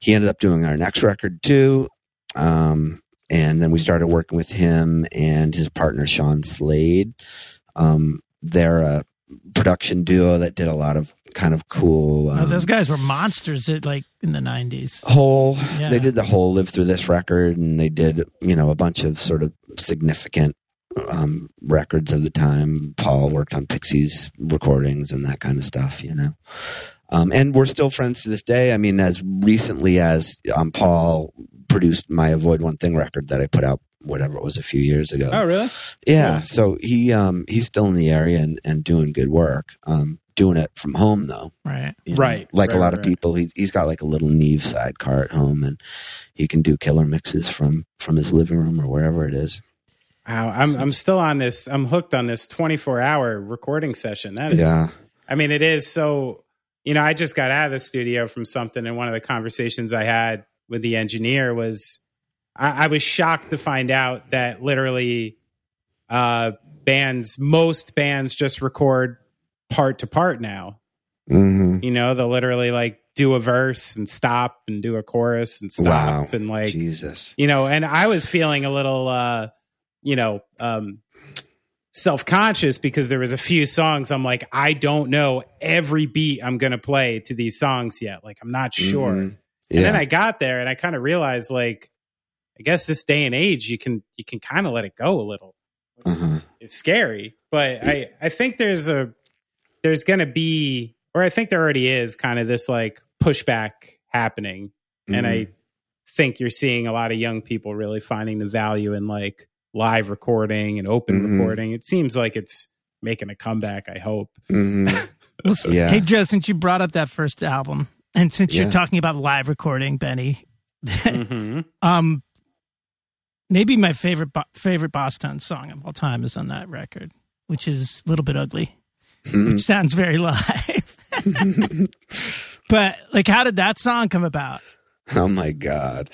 he ended up doing our next record too. And then we started working with him and his partner Sean Slade. They're a production duo that did a lot of kind of cool. Those guys were monsters in the 90s. They did the whole live through this record, and they did, you know, a bunch of sort of significant records of the time. Paul worked on Pixies recordings and that kind of stuff, you know. And we're still friends to this day. I mean, as recently as Paul produced my Avoid One Thing record that I put out, whatever it was, a few years ago. Oh, really? Yeah. So he's still in the area and doing good work. Doing it from home though. Right. You know, right. Like right, a lot right. of people, he's got like a little Neve sidecar at home, and he can do killer mixes from his living room or wherever it is. Wow. I'm still on this. I'm hooked on this 24-hour recording session. That is, I mean, it is. So, you know, I just got out of the studio from something, and one of the conversations I had with the engineer was, I was shocked to find out that literally most bands just record part to part now. Mm-hmm. You know, they'll literally like do a verse and stop and do a chorus and stop. Wow. And like, Jesus, you know, and I was feeling a little, you know, self-conscious because there was a few songs I'm like, I don't know every beat I'm going to play to these songs yet. Like, I'm not sure. Mm-hmm. Yeah. And then I got there and I kind of realized, like, I guess this day and age, you can kind of let it go a little. Uh-huh. It's scary, but I think there's going to be, or I think there already is, kind of this like pushback happening. Mm-hmm. And I think you're seeing a lot of young people really finding the value in like live recording and open recording. It seems like it's making a comeback, I hope. Well, yeah. Hey, Joe, since you brought up that first album, and since you're talking about live recording, Benny, maybe my favorite Bosstones song of all time is on that record, which is Little Bit Ugly, which sounds very live. But like, how did that song come about? Oh my God.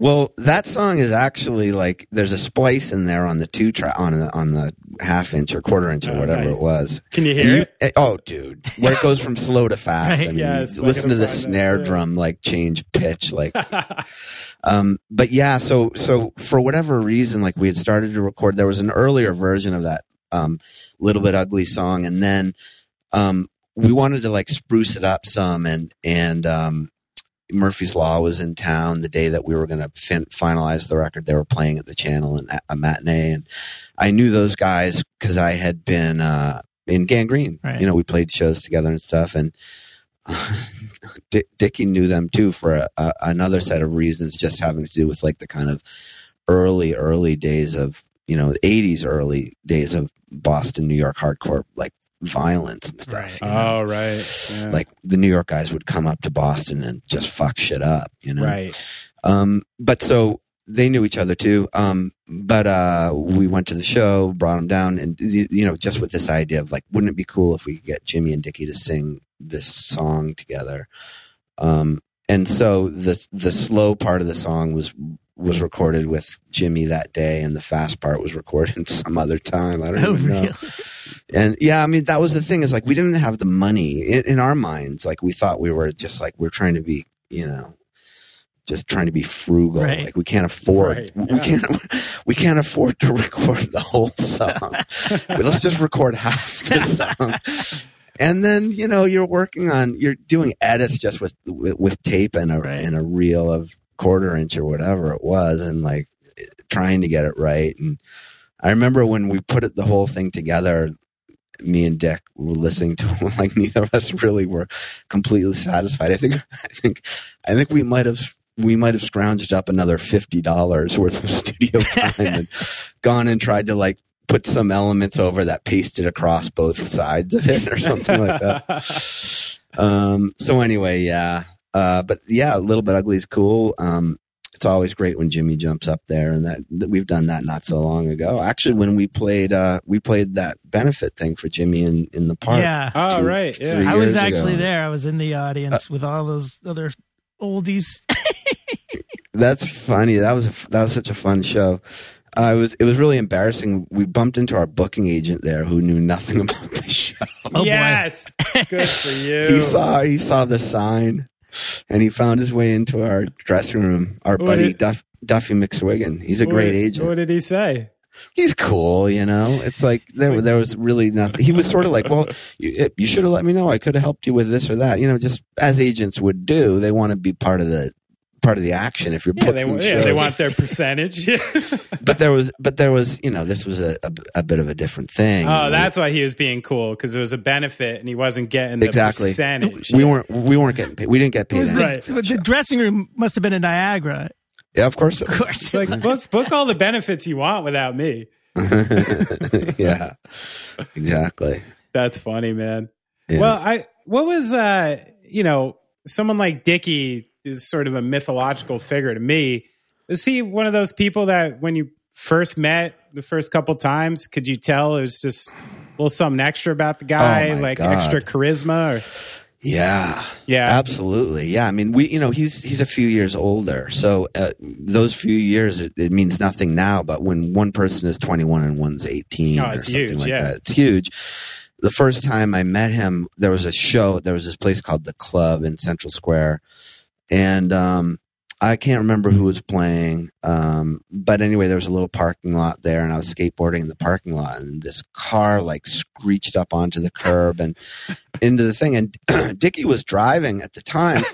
Well, that song is actually like, there's a splice in there on the two track, on the half inch or quarter inch or whatever it was. Can you hear it? Oh, dude, where it goes from slow to fast. Right? I mean, listen to the snare drum, like change pitch, like, but yeah, so for whatever reason, like we had started to record, there was an earlier version of that, Little Bit Ugly song. And then, we wanted to like spruce it up some and Murphy's Law was in town the day that we were going to finalize the record. They were playing at the Channel and a matinee. And I knew those guys because I had been in Gang Green. Right. You know, we played shows together and stuff. And Dickie knew them too for another set of reasons, just having to do with like the kind of early days of, you know, the 80s, early days of Boston, New York hardcore, like violence and stuff. Right. You know? Oh, right. Yeah. Like the New York guys would come up to Boston and just fuck shit up, you know? Right. But so they knew each other too. But we went to the show, brought them down, and, you know, just with this idea of like, wouldn't it be cool if we could get Jimmy and Dickie to sing this song together? And so the slow part of the song was recorded with Jimmy that day, and the fast part was recorded some other time. I don't even know. Really? And yeah, I mean, that was the thing, is like, we didn't have the money in our minds. Like, we thought we were just like, we're trying to be, you know, just trying to be frugal. Right. Like, we can't afford, right. Yeah. we can't afford to record the whole song. Let's just record half the song. And then, you know, you're doing edits just with tape and a reel of quarter inch or whatever it was, and like trying to get it right. And I remember when we put the whole thing together, me and Dick were listening to it, like neither of us really were completely satisfied. I think we might have scrounged up another $50 worth of studio time and gone and tried to like put some elements over that pasted across both sides of it or something like that. So anyway, yeah. But yeah, A Little Bit Ugly is cool. It's always great when Jimmy jumps up there, and that we've done that not so long ago. Actually, when we played that benefit thing for Jimmy in the park. Yeah. Oh, right. Yeah. I was actually there. I was in the audience with all those other oldies. That's funny. That was such a fun show. It was really embarrassing. We bumped into our booking agent there, who knew nothing about the show. Oh, yes. Boy. Good for you. He saw the sign, and he found his way into our dressing room. Our buddy Duffy McSwiggan. He's a great agent. What did he say? He's cool, you know. It's like there was really nothing. He was sort of like, well, you should have let me know. I could have helped you with this or that. You know, just as agents would do. They want to be part of the action if you're booking shows. Yeah, they want their percentage. but there was, you know, this was a bit of a different thing. Oh, that's why he was being cool, because it was a benefit and he wasn't getting the percentage. We weren't getting paid. We didn't get paid. The dressing room must have been in Niagara. Yeah, of course. Of course. Like, book all the benefits you want without me. Yeah, exactly. That's funny, man. Yeah. Well, what was someone like Dickie is sort of a mythological figure to me. Is he one of those people that when you first met the first couple times, could you tell it was just a little something extra about the guy, extra charisma? Or... Yeah, absolutely. Yeah. I mean, he's a few years older. So those few years, it means nothing now, but when one person is 21 and one's 18 or something huge, like that, it's huge. The first time I met him, there was a show, there was this place called The Club in Central Square. And I can't remember who was playing. But anyway, there was a little parking lot there, and I was skateboarding in the parking lot, and this car like screeched up onto the curb and into the thing. And Dickie was driving at the time.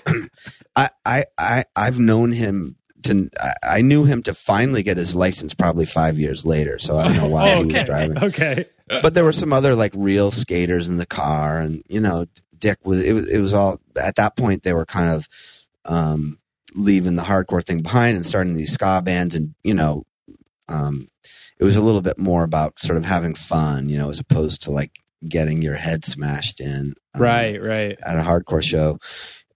I've known him I knew him to finally get his license probably 5 years later. So I don't know why he was driving. Okay. But there were some other like real skaters in the car, and, you know, Dick was, it was all, at that point they were kind of leaving the hardcore thing behind and starting these ska bands. And, you know, it was a little bit more about sort of having fun, you know, as opposed to like getting your head smashed in. Right. At a hardcore show.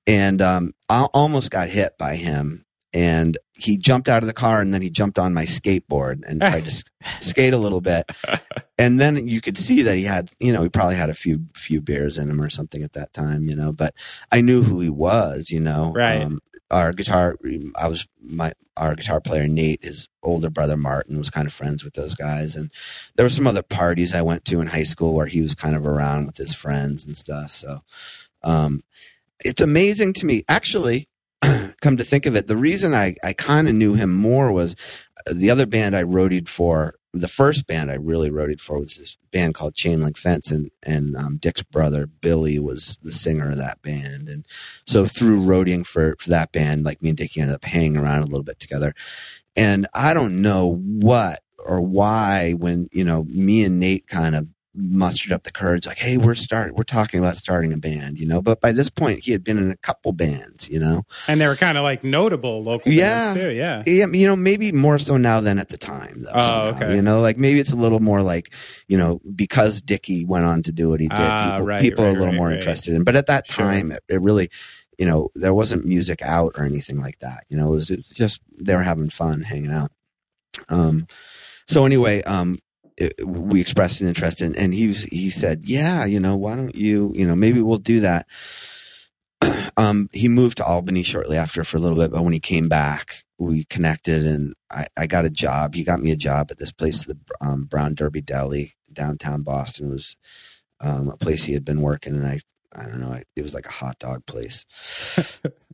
And I almost got hit by him. And he jumped out of the car, and then he jumped on my skateboard and tried to skate a little bit. And then you could see that he had, you know, he probably had a few beers in him or something at that time, you know. But I knew who he was, you know. Right. Our guitar player Nate, his older brother Martin, was kind of friends with those guys, and there were some other parties I went to in high school where he was kind of around with his friends and stuff. So it's amazing to me, actually. Come to think of it, the reason I kind of knew him more was the other band I roadied for. The first band I really roadied for was this band called Chain Link Fence, and Dick's brother Billy was the singer of that band. And so through roadieing for that band, like, me and Dickie ended up hanging around a little bit together. And I don't know what or why, when, you know, me and Nate kind of mustered up the courage, like, hey, we're talking about starting a band, you know. But by this point, he had been in a couple bands, you know, and they were kind of like notable local bands too. Yeah, you know, maybe more so now than at the time, though. Okay. You know, like, maybe it's a little more like, you know, because Dickie went on to do what he did, people are a little more interested in. But at that time, it really, you know, there wasn't music out or anything like that. You know, it was just they were having fun hanging out. So anyway, we expressed an interest in, and he said, yeah, you know, why don't you, you know, maybe we'll do that. He moved to Albany shortly after for a little bit, but when he came back, we connected, and I got a job. He got me a job at this place, the Brown Derby Deli, downtown Boston. It was a place he had been working, and I don't know, it was like a hot dog place.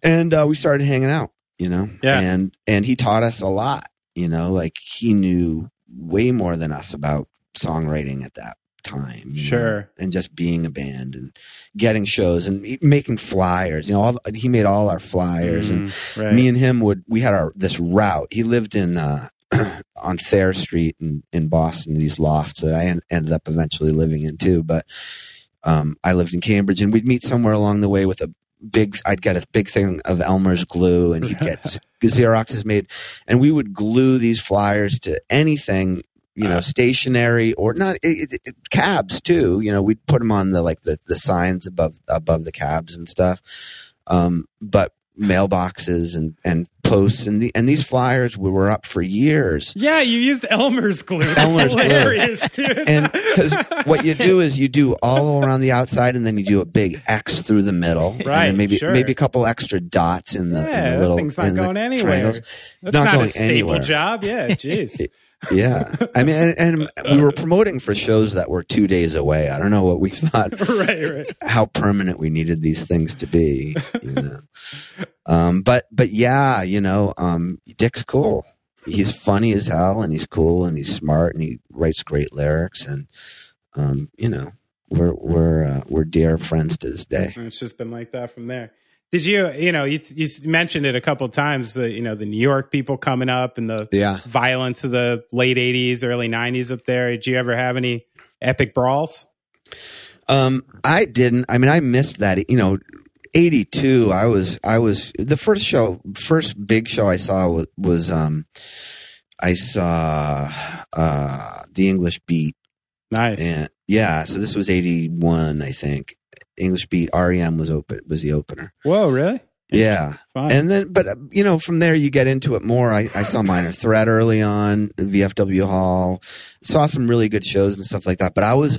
And we started hanging out, you know. Yeah. And he taught us a lot, you know, like, he knew way more than us about songwriting at that time. Sure. Know? And just being a band and getting shows and making flyers, you know, he made all our flyers. And right. Me and him we had this route. He lived in, on Thayer Street in Boston, these lofts that I ended up eventually living in too. But, I lived in Cambridge, and we'd meet somewhere along the way with I'd get a big thing of Elmer's glue, and he'd get Xeroxes made, and we would glue these flyers to anything, you know, stationary or not. Cabs too, you know, we'd put them on the, like, the signs above the cabs and stuff. But mailboxes and posts and these flyers were up for years. Yeah, you used Elmer's glue. That's hilarious, dude. And because what you do is you do all around the outside, and then you do a big X through the middle, right? And maybe a couple extra dots in the little. Thing's not going anywhere. Triangles. That's not a staple job. Yeah, jeez. Yeah, I mean, and we were promoting for shows that were 2 days away. I don't know what we thought, right. How permanent we needed these things to be, you know. But yeah, you know, Dick's cool. He's funny as hell, and he's cool, and he's smart, and he writes great lyrics, and you know, we're dear friends to this day. And it's just been like that from there. Did you mentioned it a couple of times, you know, the New York people coming up and the violence of the late 80s, early 90s up there. Did you ever have any epic brawls? I didn't. I mean, I missed that. You know, 82, I was the first big show I saw was I saw the English Beat. Nice. And, yeah. So this was 81, I think. English Beat, REM was the opener. Whoa, really? Yeah. Fine. And then, but you know, from there you get into it more. I saw Minor Threat early on, VFW Hall, saw some really good shows and stuff like that. But I was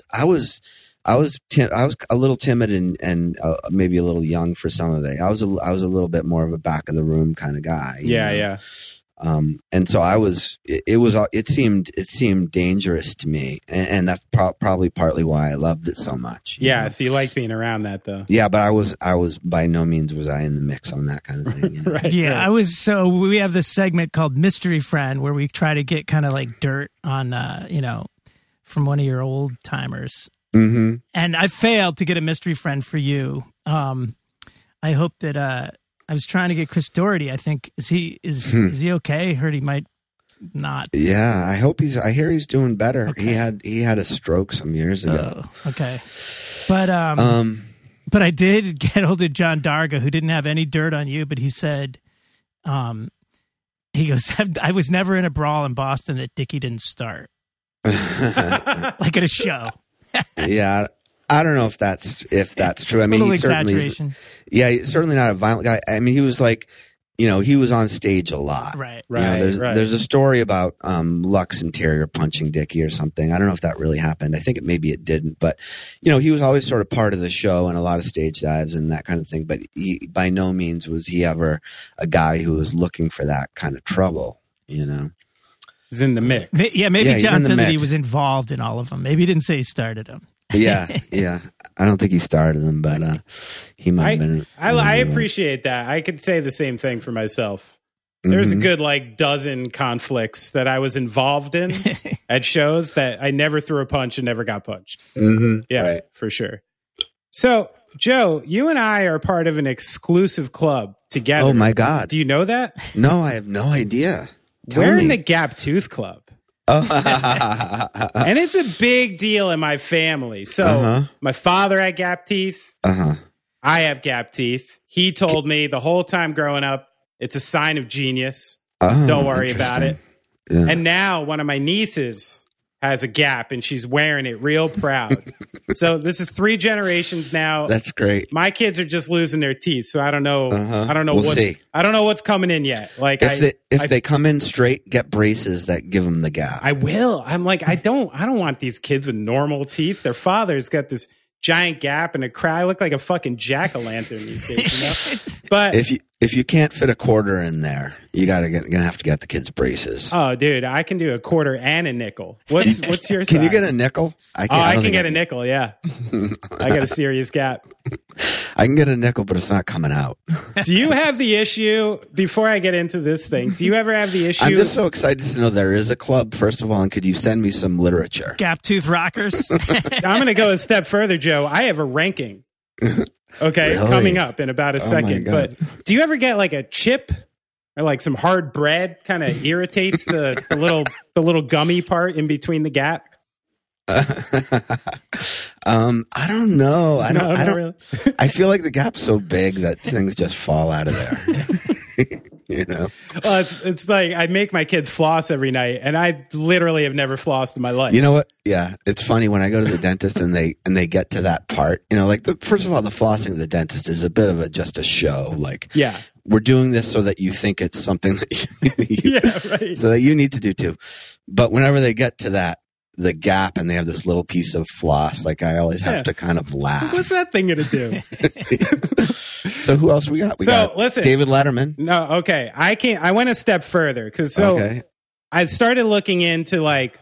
a little timid and maybe a little young for some of it. I was a little bit more of a back of the room kind of guy. Yeah. And so it seemed dangerous to me. And that's probably partly why I loved it so much. Yeah. Know? So you liked being around that though. Yeah. But I was by no means was I in the mix on that kind of thing. You know? Right. Yeah. Right. So we have this segment called Mystery Friend where we try to get kind of like dirt on, you know, from one of your old timers. Mm-hmm. And I failed to get a mystery friend for you. I hope that, I was trying to get Chris Doherty. I think is he okay? I heard he might not. Yeah, I hope I hear he's doing better. Okay. He had a stroke some years ago. Okay, but I did get hold of John Darga, who didn't have any dirt on you, but he said He goes, I was never in a brawl in Boston that Dickie didn't start. Like at a show. Yeah. I don't know if that's true. I mean, he certainly is, yeah, he's certainly not a violent guy. I mean, he was like, you know, he was on stage a lot. Right. You know, there's a story about Lux and Terrier punching Dickie or something. I don't know if that really happened. I think maybe it didn't. But, you know, he was always sort of part of the show and a lot of stage dives and that kind of thing. But he, by no means was he ever a guy who was looking for that kind of trouble, you know. He's in the mix. Yeah, maybe John said that he was involved in all of them. Maybe he didn't say he started them. Yeah. I don't think he started them, but he might have been. I appreciate that. I could say the same thing for myself. There's a good dozen conflicts that I was involved in at shows that I never threw a punch and never got punched. Mm-hmm. Yeah, right. For sure. So, Joe, you and I are part of an exclusive club together. Oh, my God. Do you know that? No, I have no idea. We're in the Gap Tooth Club. Oh. And it's a big deal in my family. So my father had gap teeth. I have gap teeth. He told me the whole time growing up, it's a sign of genius. Don't worry about it. Yeah. And now one of my nieces has a gap and she's wearing it real proud. So this is 3 generations now. That's great. My kids are just losing their teeth. So I don't know. I don't know. We'll see. I don't know what's coming in yet. Like if they come in straight, get braces that give them the gap. I will. I'm like, I don't want these kids with normal teeth. Their father's got this giant gap and a cry. I look like a fucking jack-o'-lantern these days. You know? But if you can't fit a quarter in there, you gonna have to get the kids braces. Oh, dude, I can do a quarter and a nickel. What's your size? Can you get a nickel? I can get a nickel. Yeah, I got a serious gap. I can get a nickel, but it's not coming out. Do you have the issue? Before I get into this thing, do you ever have the issue? I'm just so excited to know there is a club. First of all, and could you send me some literature? Gap tooth rockers. I'm gonna go a step further, Joe. I have a ranking. Okay, really? Coming up in about a second. But do you ever get like a chip or like some hard bread kind of irritates the little gummy part in between the gap? I don't know. I don't really. I feel like the gap's so big that things just fall out of there. You know? Well, it's like I make my kids floss every night, and I literally have never flossed in my life. You know what? Yeah, it's funny when I go to the dentist and they get to that part. You know, like first of all, the flossing of the dentist is a bit of just a show. Like, yeah, we're doing this so that you think it's something that so that you need to do too. But whenever they get to that, the gap, and they have this little piece of floss, like I always have to kind of laugh. What's that thing gonna do? So who else we got? Listen, David Letterman. No, okay. I went a step further because I started looking into like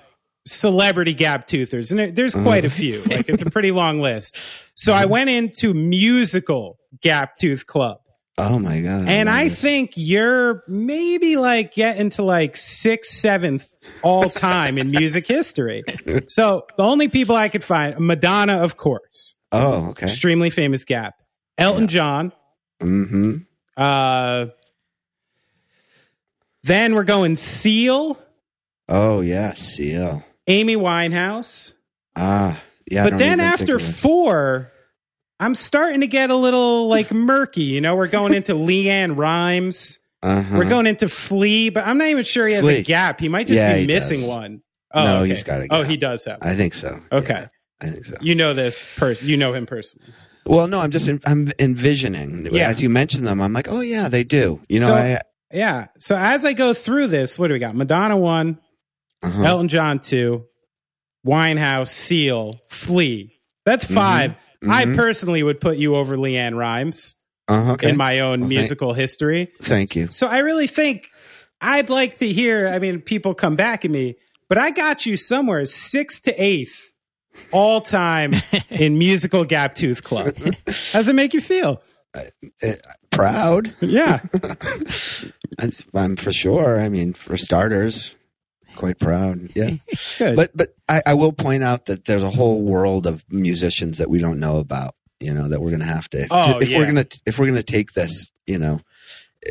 celebrity gap toothers, and there's quite a few. Like it's a pretty long list. So I went into musical gap tooth club. Oh my God. And I think you're maybe like getting to like 6th, 7th all time in music history. So the only people I could find, Madonna, of course. Oh, okay. Extremely famous gap. Elton John. Mm-hmm. Then we're going Seal. Oh, yeah, Seal. Amy Winehouse. Ah, yeah. But then after 4... I'm starting to get a little like murky, you know. We're going into Leanne Rimes. We're going into Flea, but I'm not even sure he has a gap. He might just be missing one. Oh, no, he's got a gap. Oh, he does have one. I think so. Okay. Yeah, I think so. You know this person. You know him personally. Well, no, I'm envisioning. Yeah. As you mentioned them, I'm like, oh, yeah, they do. You know, So as I go through this, what do we got? Madonna 1, Elton John 2, Winehouse, Seal, Flea. That's 5. Mm-hmm. Mm-hmm. I personally would put you over Leanne Rimes in my own musical history. Thank you. So I really think I'd like to hear, I mean, people come back at me, but I got you somewhere 6th to 8th all time in musical gap tooth club. How does it make you feel? Proud. Yeah. I'm for sure. I mean, for starters. Quite proud, yeah. But I will point out that there's a whole world of musicians that we don't know about, you know, that we're going to have to. If we're going to take this, you know,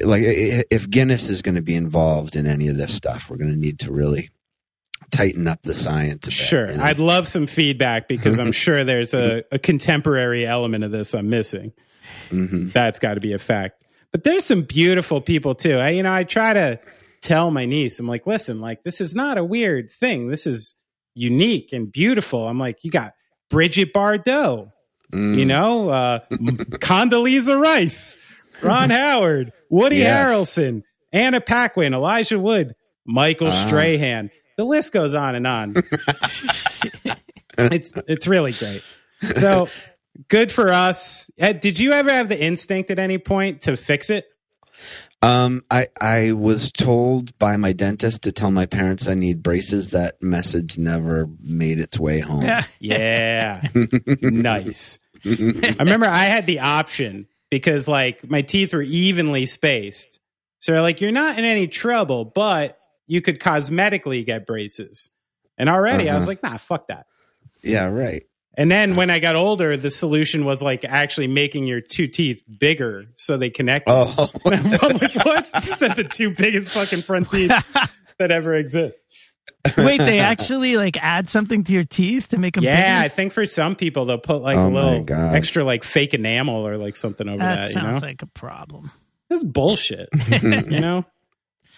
like if Guinness is going to be involved in any of this stuff, we're going to need to really tighten up the science a bit. Sure, you know? I'd love some feedback because I'm sure there's a contemporary element of this I'm missing. Mm-hmm. That's got to be a fact. But there's some beautiful people too. I try to tell my niece, I'm like, listen, like, this is not a weird thing. This is unique and beautiful. I'm like, you got Bridget Bardot, Condoleezza Rice, Ron Howard, Woody Harrelson, Anna Paquin, Elijah Wood, Michael Strahan. The list goes on and on. It's really great. So good for us. Did you ever have the instinct at any point to fix it? I was told by my dentist to tell my parents I need braces. That message never made its way home. Yeah. Nice. I remember I had the option because, like, my teeth were evenly spaced. So, like, you're not in any trouble, but you could cosmetically get braces. And already I was like, nah, fuck that. Yeah, right. And then when I got older, the solution was, like, actually making your two teeth bigger so they connect. Oh. I'm like, what? Just had the two biggest fucking front teeth that ever exist. Wait, they actually, like, add something to your teeth to make them bigger? Yeah, I think for some people they'll put, like, a little extra, like, fake enamel or, like, something over that. That sounds like a problem. That's bullshit, you know?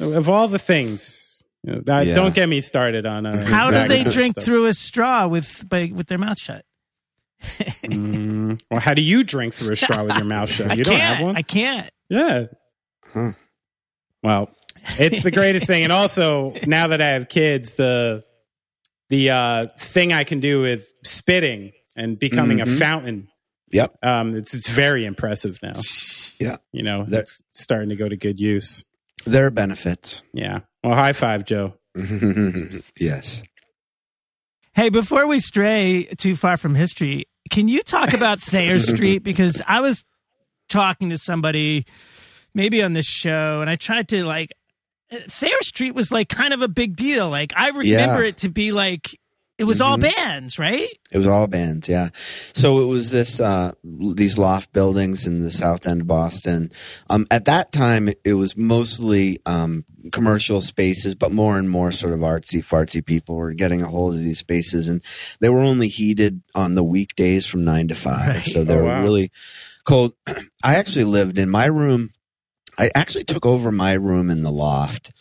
Of all the things... Don't get me started on how do they drink stuff through a straw with their mouth shut? Well, how do you drink through a straw with your mouth shut? You don't have one? I can't. Yeah. Huh. Well, it's the greatest thing. And also, now that I have kids, the thing I can do with spitting and becoming a fountain. Yep. It's very impressive now. Yeah. You know, that's starting to go to good use. There are benefits. Yeah. Well, high five, Joe. Yes. Hey, before we stray too far from history, can you talk about Thayer Street? Because I was talking to somebody maybe on this show, and I tried to, like, Thayer Street was, like, kind of a big deal. Like, I remember it to be, like, it was all bands, right? It was all bands, yeah. So it was this these loft buildings in the south end of Boston. At that time, it was mostly commercial spaces, but more and more sort of artsy-fartsy people were getting a hold of these spaces, and they were only heated on the weekdays from 9 to 5, so they were really cold. I actually lived in my room. I actually took over my room in the loft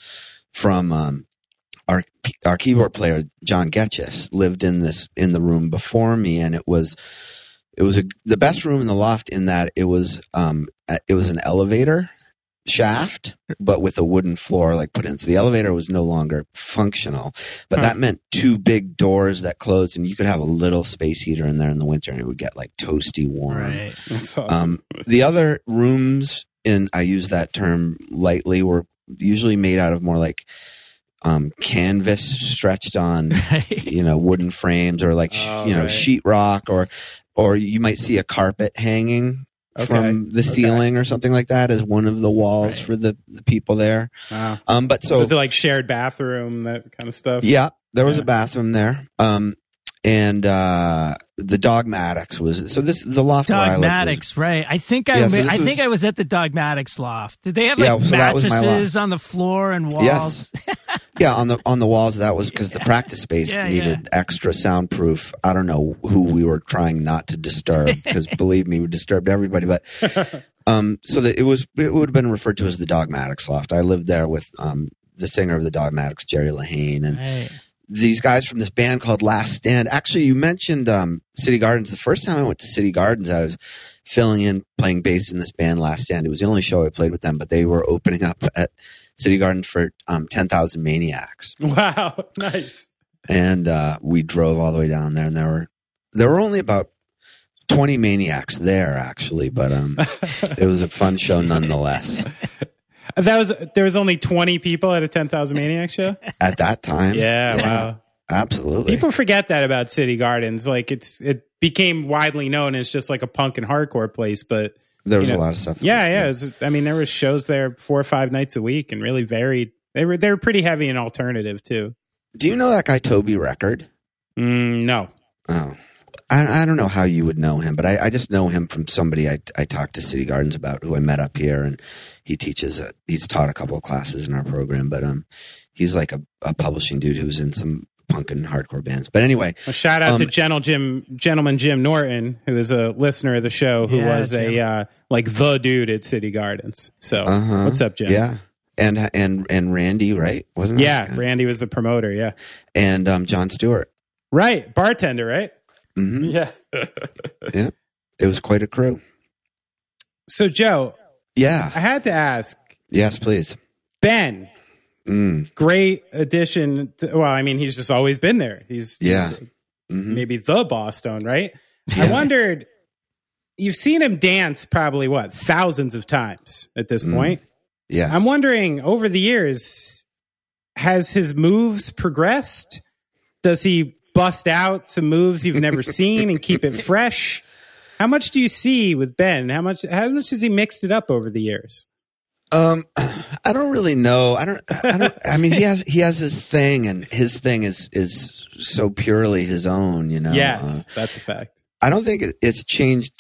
from... Our keyboard player John Getches lived in the room before me, and it was the best room in the loft in that it was an elevator shaft, but with a wooden floor, like, put in. So the elevator was no longer functional, but that meant two big doors that closed, and you could have a little space heater in there in the winter, and it would get, like, toasty warm. Right. That's awesome. The other rooms, and I use that term lightly, were usually made out of more like canvas stretched on, wooden frames, or like, sheetrock, or you might see a carpet hanging from the ceiling or something like that as one of the walls for the people there. Wow. But so was it like shared bathroom, that kind of stuff? Yeah, there was a bathroom there. And the Dogmatics was the loft. Dogmatics, where I lived was, right? I think I was at the Dogmatics loft. Did they have mattresses on the floor and walls? Yes. Yeah, on the walls. That was because the practice space needed extra soundproof. I don't know who we were trying not to disturb, because believe me, we disturbed everybody. But so that it would have been referred to as the Dogmatics loft. I lived there with the singer of the Dogmatics, Jerry Lahane, and. Right. These guys from this band called Last Stand. Actually, you mentioned City Gardens. The first time I went to City Gardens, I was filling in, playing bass in this band, Last Stand. It was the only show I played with them, but they were opening up at City Gardens for 10,000 Maniacs. Wow, nice. And we drove all the way down there, and there were only about 20 Maniacs there, actually, but it was a fun show nonetheless. There was only 20 people at a 10,000 Maniac show at that time. Yeah, wow, absolutely. People forget that about City Gardens. Like, it became widely known as just like a punk and hardcore place, but there was a lot of stuff. Yeah. It was, there was shows there 4 or 5 nights a week, and really varied. They were pretty heavy in alternative too. Do you know that guy Toby Record? No. Oh, I don't know how you would know him, but I just know him from somebody I talked to City Gardens about, who I met up here, and he he's taught a couple of classes in our program, but he's like a publishing dude who was in some punk and hardcore bands. But anyway, well, shout out to Gentleman Jim Norton, who is a listener of the show, who was Jim. Like the dude at City Gardens. So what's up, Jim? Yeah. And Randy, right? Wasn't it? Yeah, Randy was the promoter, yeah. And John Stewart. Right, bartender, right? Mm-hmm. Yeah. Yeah. It was quite a crew. So, Joe. Yeah. I had to ask. Yes, please. Ben. Mm. Great addition. He's just always been there. He's mm-hmm. maybe the Bosstone, right? Yeah. I wondered, you've seen him dance probably, thousands of times at this point? Yeah, I'm wondering, over the years, has his moves progressed? Does he bust out some moves you've never seen and keep it fresh? How much do you see with Ben? How much has he mixed it up over the years? I don't really know. He has his thing, and his thing is so purely his own, you know? Yes, that's a fact. I don't think it's changed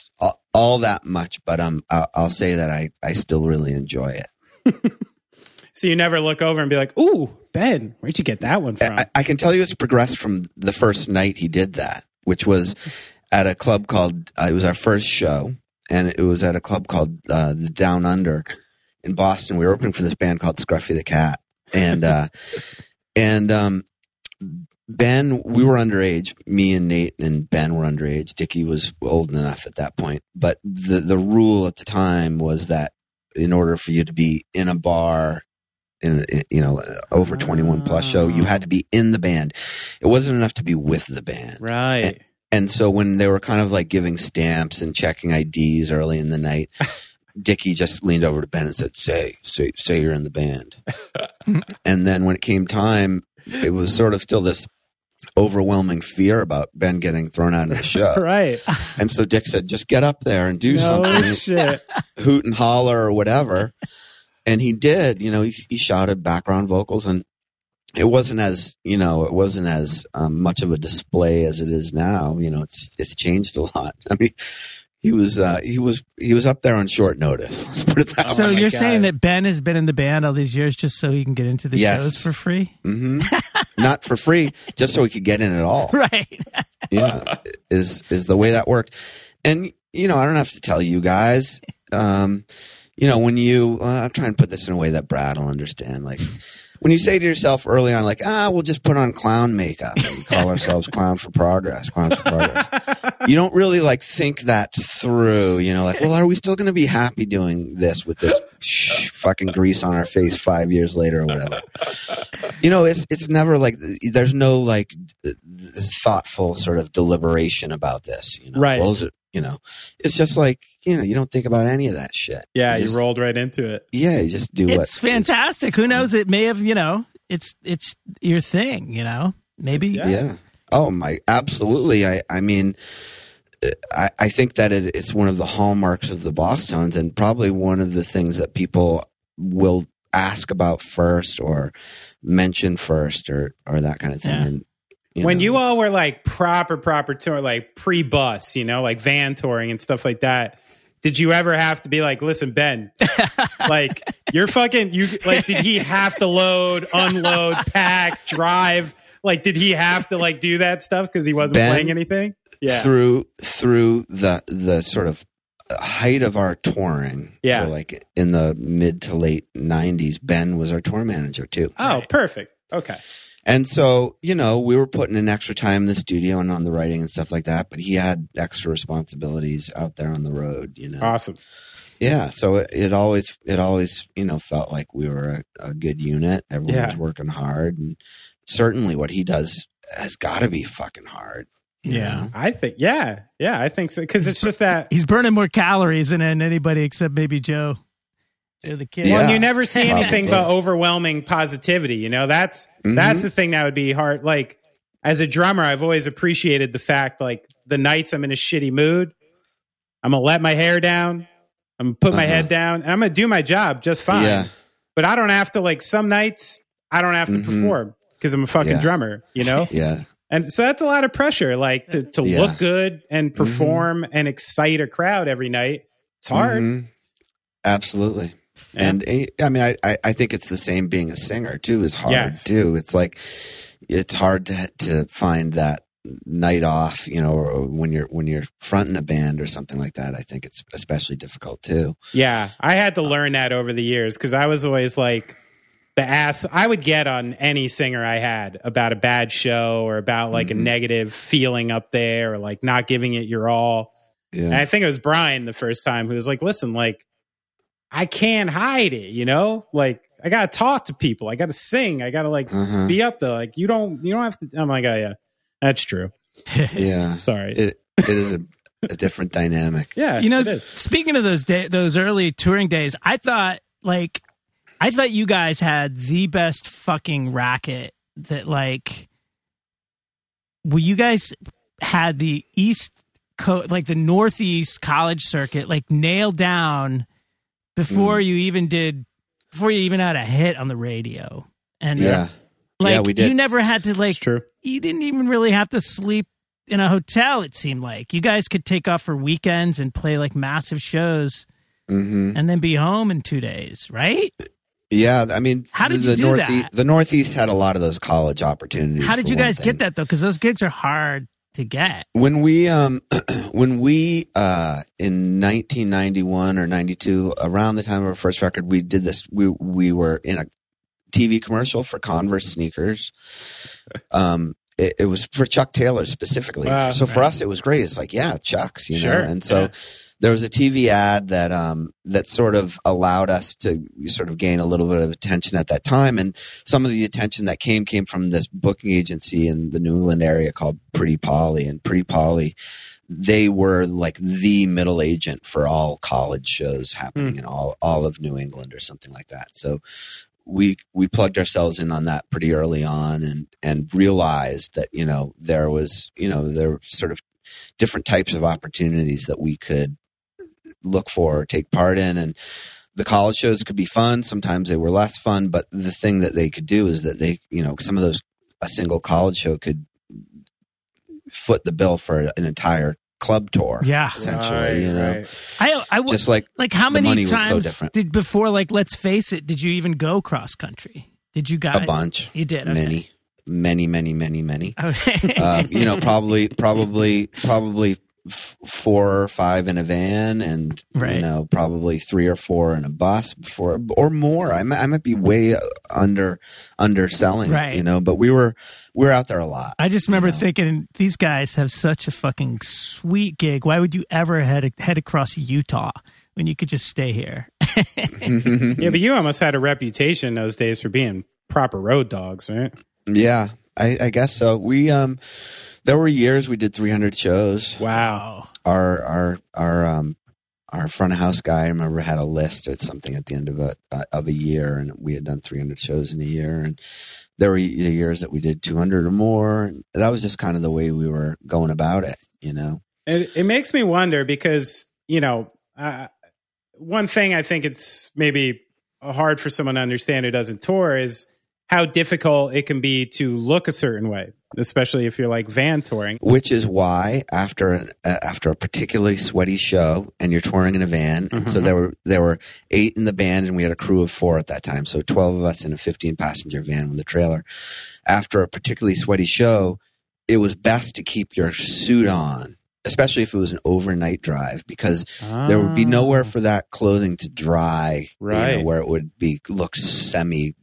all that much, but I'll say that I still really enjoy it. So you never look over and be like, ooh, Ben, where'd you get that one from? I can tell you it's progressed from the first night he did that, which was at a club called, it was our first show, and it was at a club called the Down Under in Boston. We were opening for this band called Scruffy the Cat. And, Ben, we were underage. Me and Nate and Ben were underage. Dickie was old enough at that point. But the rule at the time was that in order for you to be in a bar, over 21 plus show, you had to be in the band. It wasn't enough to be with the band. Right. And so when they were kind of like giving stamps and checking IDs early in the night, Dickie just leaned over to Ben and said, say you're in the band. And then when it came time, it was sort of still this overwhelming fear about Ben getting thrown out of the show. Right. And so Dick said, just get up there and do something. Shit. Hoot and holler or whatever. And he did, he shouted background vocals, and it wasn't as, much of a display as it is now. It's changed a lot. I mean, he was up there on short notice. Let's put it that way. So you're saying that Ben has been in the band all these years just so he can get into the shows for free? Mm-hmm. Not for free, just so he could get in at all. Right. Yeah, is the way that worked. And, I don't have to tell you guys, when you, I'll try and put this in a way that Brad will understand. Like, when you say to yourself early on, like, we'll just put on clown makeup and call ourselves Clowns for Progress. You don't really like think that through, are we still going to be happy doing this with this fucking grease on our face 5 years later or whatever? It's never like, there's no like thoughtful sort of deliberation about this, Right. Well, it's just like, you don't think about any of that shit. Yeah, you rolled right into it. Yeah, you just do what. It's fantastic. Who knows? It may have, it's your thing, maybe. Yeah. Oh, my. Absolutely. I think that it's one of the hallmarks of the Bosstones, and probably one of the things that people will ask about first or mention first or that kind of thing. Yeah. And, when you all were like proper tour, like pre-bus, like van touring and stuff like that, did you ever have to be like, listen, Ben, like you're fucking, did he have to load, unload, pack, drive? Like, did he have to like do that stuff because he wasn't playing anything? Yeah. Through the sort of height of our touring. Yeah. So like in the mid to late 90s, Ben was our tour manager too. Oh, right. Perfect. Okay. And so, we were putting in extra time in the studio and on the writing and stuff like that, but he had extra responsibilities out there on the road, Awesome. Yeah. So it always, felt like we were a good unit. Everyone was working hard, and certainly what he does has got to be fucking hard. Yeah. I think so. Cause it's just that he's burning more calories than anybody except maybe Joe. They're the kids. Well, and you never see anything but overwhelming positivity. That's the thing that would be hard. Like, as a drummer, I've always appreciated the fact, like, the nights I'm in a shitty mood, I'm going to let my hair down, I'm going to put my head down, and I'm going to do my job just fine. Yeah. But I don't have to, like, some nights, I don't have to perform because I'm a fucking drummer, Yeah. And so that's a lot of pressure, like, to look good and perform and excite a crowd every night. It's hard. Absolutely. And I mean, I think it's the same being a singer too is hard too. It's like, it's hard to find that night off, you know, or when you're fronting a band or something like that. I think it's especially difficult too. Yeah. I had to learn that over the years. 'Cause I was always like the ass I would get on any singer I had about a bad show or about like a negative feeling up there or like not giving it your all. Yeah. And I think it was Brian the first time who was like, listen, like, I can't hide it, you know? Like, I got to talk to people. I got to sing. I got to, like, be up there. Like, you don't have to. I'm like, oh, yeah, that's true. Yeah. Sorry. It is a different dynamic. Yeah. You know, speaking of those early touring days, I thought you guys had the best fucking racket that, like, well, you guys had the East Coast, like, the Northeast college circuit, like, nailed down before you even had a hit on the radio. And we did. You never had to, like, you didn't even really have to sleep in a hotel. It seemed like you guys could take off for weekends and play like massive shows and then be home in 2 days. Right. Yeah. I mean, how did you do that? The Northeast had a lot of those college opportunities. How did you guys get that though? 'Cause those gigs are hard to get. When we in 1991 or 92, around the time of our first record, we did this. We were in a TV commercial for Converse sneakers. It was for Chuck Taylor specifically. Wow, so for us, it was great. It's like, yeah, Chuck's, you know. And so there was a TV ad that that sort of allowed us to sort of gain a little bit of attention at that time. And some of the attention that came from this booking agency in the New England area called Pretty Polly. And Pretty Polly, they were like the middle agent for all college shows happening in all of New England or something like that. So we plugged ourselves in on that pretty early on and realized that, you know, there was, you know, there were sort of different types of opportunities that we could look for or take part in. And the college shows could be fun. Sometimes they were less fun, but the thing that they could do is that they, you know, some of those, a single college show could foot the bill for an entire club tour. Yeah. Essentially, you know, I just like how many times so did before, like, let's face it, did you even go cross country? Did you guys? A bunch. You did. Okay. Many. Okay. You know, probably 4 or 5 in a van, and you know, probably 3 or 4 in a bus before, or more. I might be way underselling, you know. But we were out there a lot. I just remember thinking, these guys have such a fucking sweet gig. Why would you ever head across Utah when you could just stay here? Yeah, but you almost had a reputation those days for being proper road dogs, right? Yeah, I guess so. We there were years we did 300 shows. Wow. Our front of house guy, I remember, had a list or something at the end of a year, and we had done 300 shows in a year. And there were years that we did 200 or more. And that was just kind of the way we were going about it, you know. It makes me wonder because, you know, one thing I think it's maybe hard for someone to understand who doesn't tour is how difficult it can be to look a certain way, especially if you're like van touring. Which is why after a particularly sweaty show and you're touring in a van, so there were 8 in the band and we had a crew of 4 at that time. So 12 of us in a 15-passenger van with a trailer. After a particularly sweaty show, it was best to keep your suit on, especially if it was an overnight drive, because there would be nowhere for that clothing to dry, you know, where it would look semi-presentable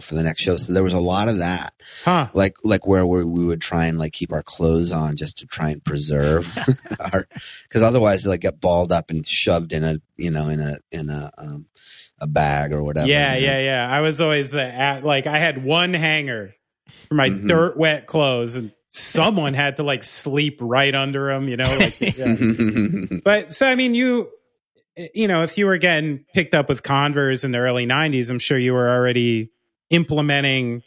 for the next show. So there was a lot of that, like where we would try and like keep our clothes on just to try and preserve because otherwise they like get balled up and shoved in a bag or whatever. I was always I had one hanger for my dirt wet clothes and someone had to like sleep right under him, you know, like, But so, I mean, you know, if you were getting picked up with Converse in the early 90s, I'm sure you were already implementing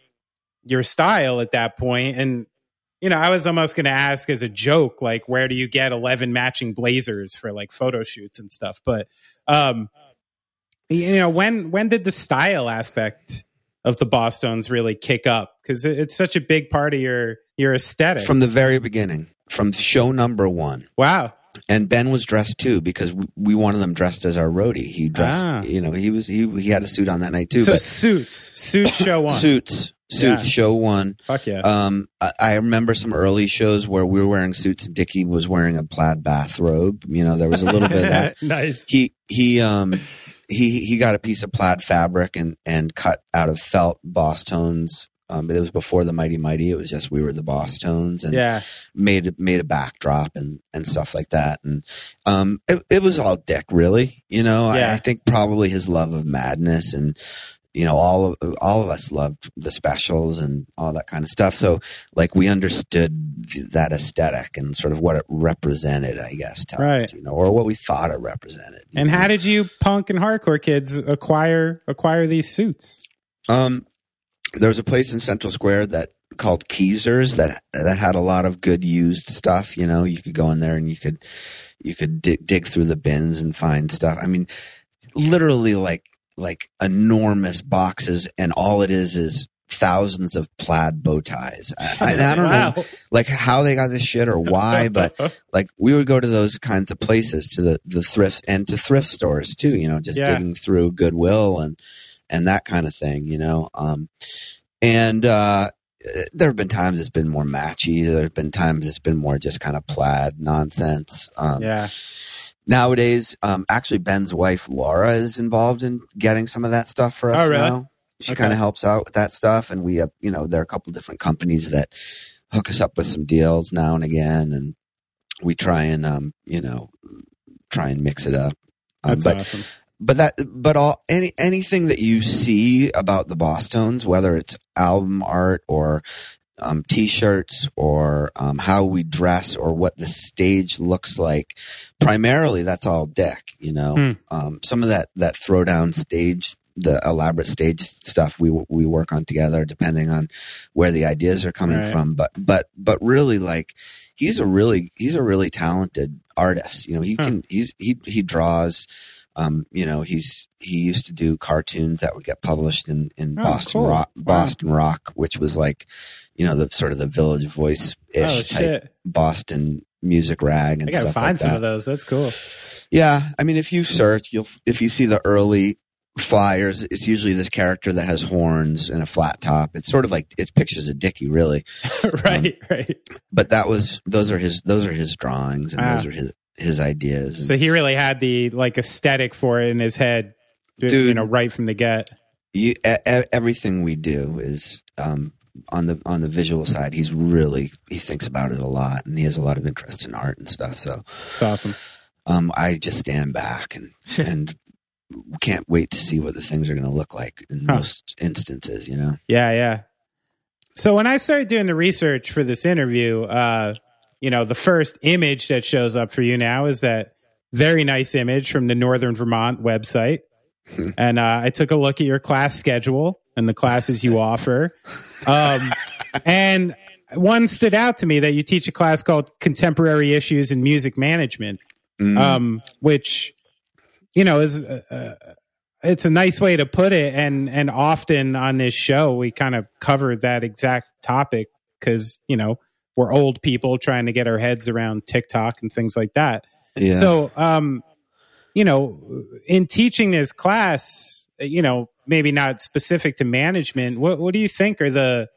your style at that point. And, you know, I was almost going to ask as a joke, like, where do you get 11 matching blazers for like photo shoots and stuff? But, you know, when did the style aspect of the Bosstones really kick up? 'Cause it's such a big part of your aesthetic. From the very beginning, from show number 1. Wow. And Ben was dressed too, because we wanted them dressed as our roadie. He dressed, you know, he had a suit on that night too. So but, suits, show one. Suits, yeah. Show one. Fuck yeah. I remember some early shows where we were wearing suits and Dickie was wearing a plaid bathrobe. You know, there was a little bit of that. Nice. He got a piece of plaid fabric and cut out of felt Bosstones. It was before the Mighty Mighty. It was just we were the Bosstones, and made a backdrop and stuff like that. And it was all Dick, really. You know, I think probably his love of madness, and you know, all of us loved the specials and all that kind of stuff. So like we understood that aesthetic and sort of what it represented, I guess, us, you know, or what we thought it represented. And how did you punk and hardcore kids acquire these suits? There was a place in Central Square called Keezer's that had a lot of good used stuff. You know, you could go in there and you could dig through the bins and find stuff. I mean, literally like enormous boxes, and all it is thousands of plaid bow ties. I don't know like how they got this shit or why, but like we would go to those kinds of places, to the thrift and to thrift stores too, you know, just digging through Goodwill and that kind of thing, you know. There have been times it's been more matchy. There have been times it's been more just kind of plaid nonsense. Nowadays, actually Ben's wife, Laura, is involved in getting some of that stuff for us now. She kind of helps out with that stuff. And we, you know, there are a couple different companies that hook us up with some deals now and again. And we try and, you know, mix it up. Awesome. But anything that you see about the Bosstones, whether it's album art or t-shirts or how we dress or what the stage looks like, primarily that's all Dick, you know. Some of that throwdown stage, the elaborate stage stuff, we work on together, depending on where the ideas are coming from. But really, like, he's a really talented artist. You know, he draws. You know, he used to do cartoons that would get published in Boston Rock, which was like, you know, the sort of the Village Voice ish type Boston music rag and stuff. I gotta find some of those. That's cool. Yeah, I mean, if you search, if you see the early flyers, it's usually this character that has horns and a flat top. It's sort of like it's pictures of Dickie, really. Right. But those are his drawings, and those are his ideas. So he really had the like aesthetic for it in his head, dude, you know, right from the get. Everything we do is on the visual side. He thinks about it a lot, and he has a lot of interest in art and stuff. So it's awesome. I just stand back and can't wait to see what the things are going to look like in most instances, you know? Yeah. So when I started doing the research for this interview, you know, the first image that shows up for you now is that very nice image from the Northern Vermont website. And I took a look at your class schedule and the classes you offer. And one stood out to me, that you teach a class called Contemporary Issues in Music Management, which, you know, is it's a nice way to put it. And often on this show, we kind of cover that exact topic because, you know, we're old people trying to get our heads around TikTok and things like that. Yeah. So, you know, in teaching this class, you know, maybe not specific to management, what do you think are the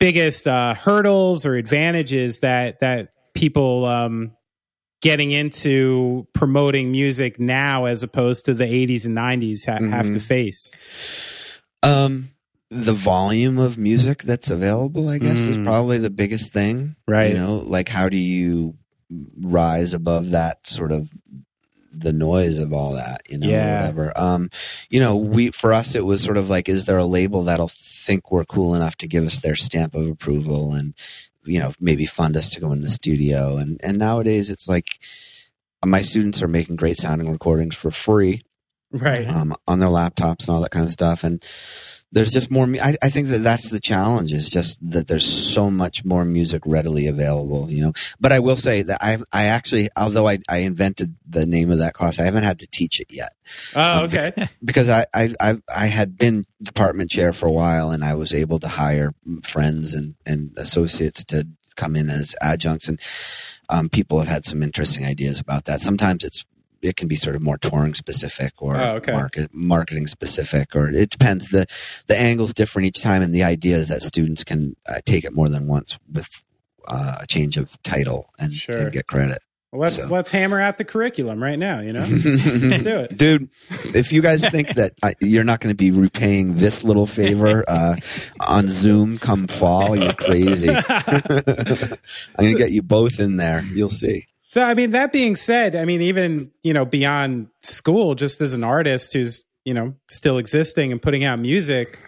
biggest hurdles or advantages that people getting into promoting music now as opposed to the 80s and 90s have to face? The volume of music that's available, I guess, is probably the biggest thing. Right. You know, like, how do you rise above that sort of the noise of all that, you know, whatever. You know, for us, it was sort of like, is there a label that'll think we're cool enough to give us their stamp of approval and, you know, maybe fund us to go in the studio? And nowadays it's like, my students are making great sounding recordings for free. Right. On their laptops and all that kind of stuff. And there's just more. I think that's the challenge, is just that there's so much more music readily available, you know. But I will say that I actually, although I invented the name of that class, I haven't had to teach it yet. Oh, okay. Because I had been department chair for a while, and I was able to hire friends and associates to come in as adjuncts, and people have had some interesting ideas about that. Sometimes it can be sort of more touring specific or marketing specific, or it depends. The angle's different each time, and the idea is that students can take it more than once with a change of title and get credit. Let's hammer out the curriculum right now, you know? Let's do it. Dude, if you guys think that you're not going to be repaying this little favor on Zoom come fall, you're crazy. I'm going to get you both in there. You'll see. So, I mean, that being said, I mean, even, you know, beyond school, just as an artist who's, you know, still existing and putting out music,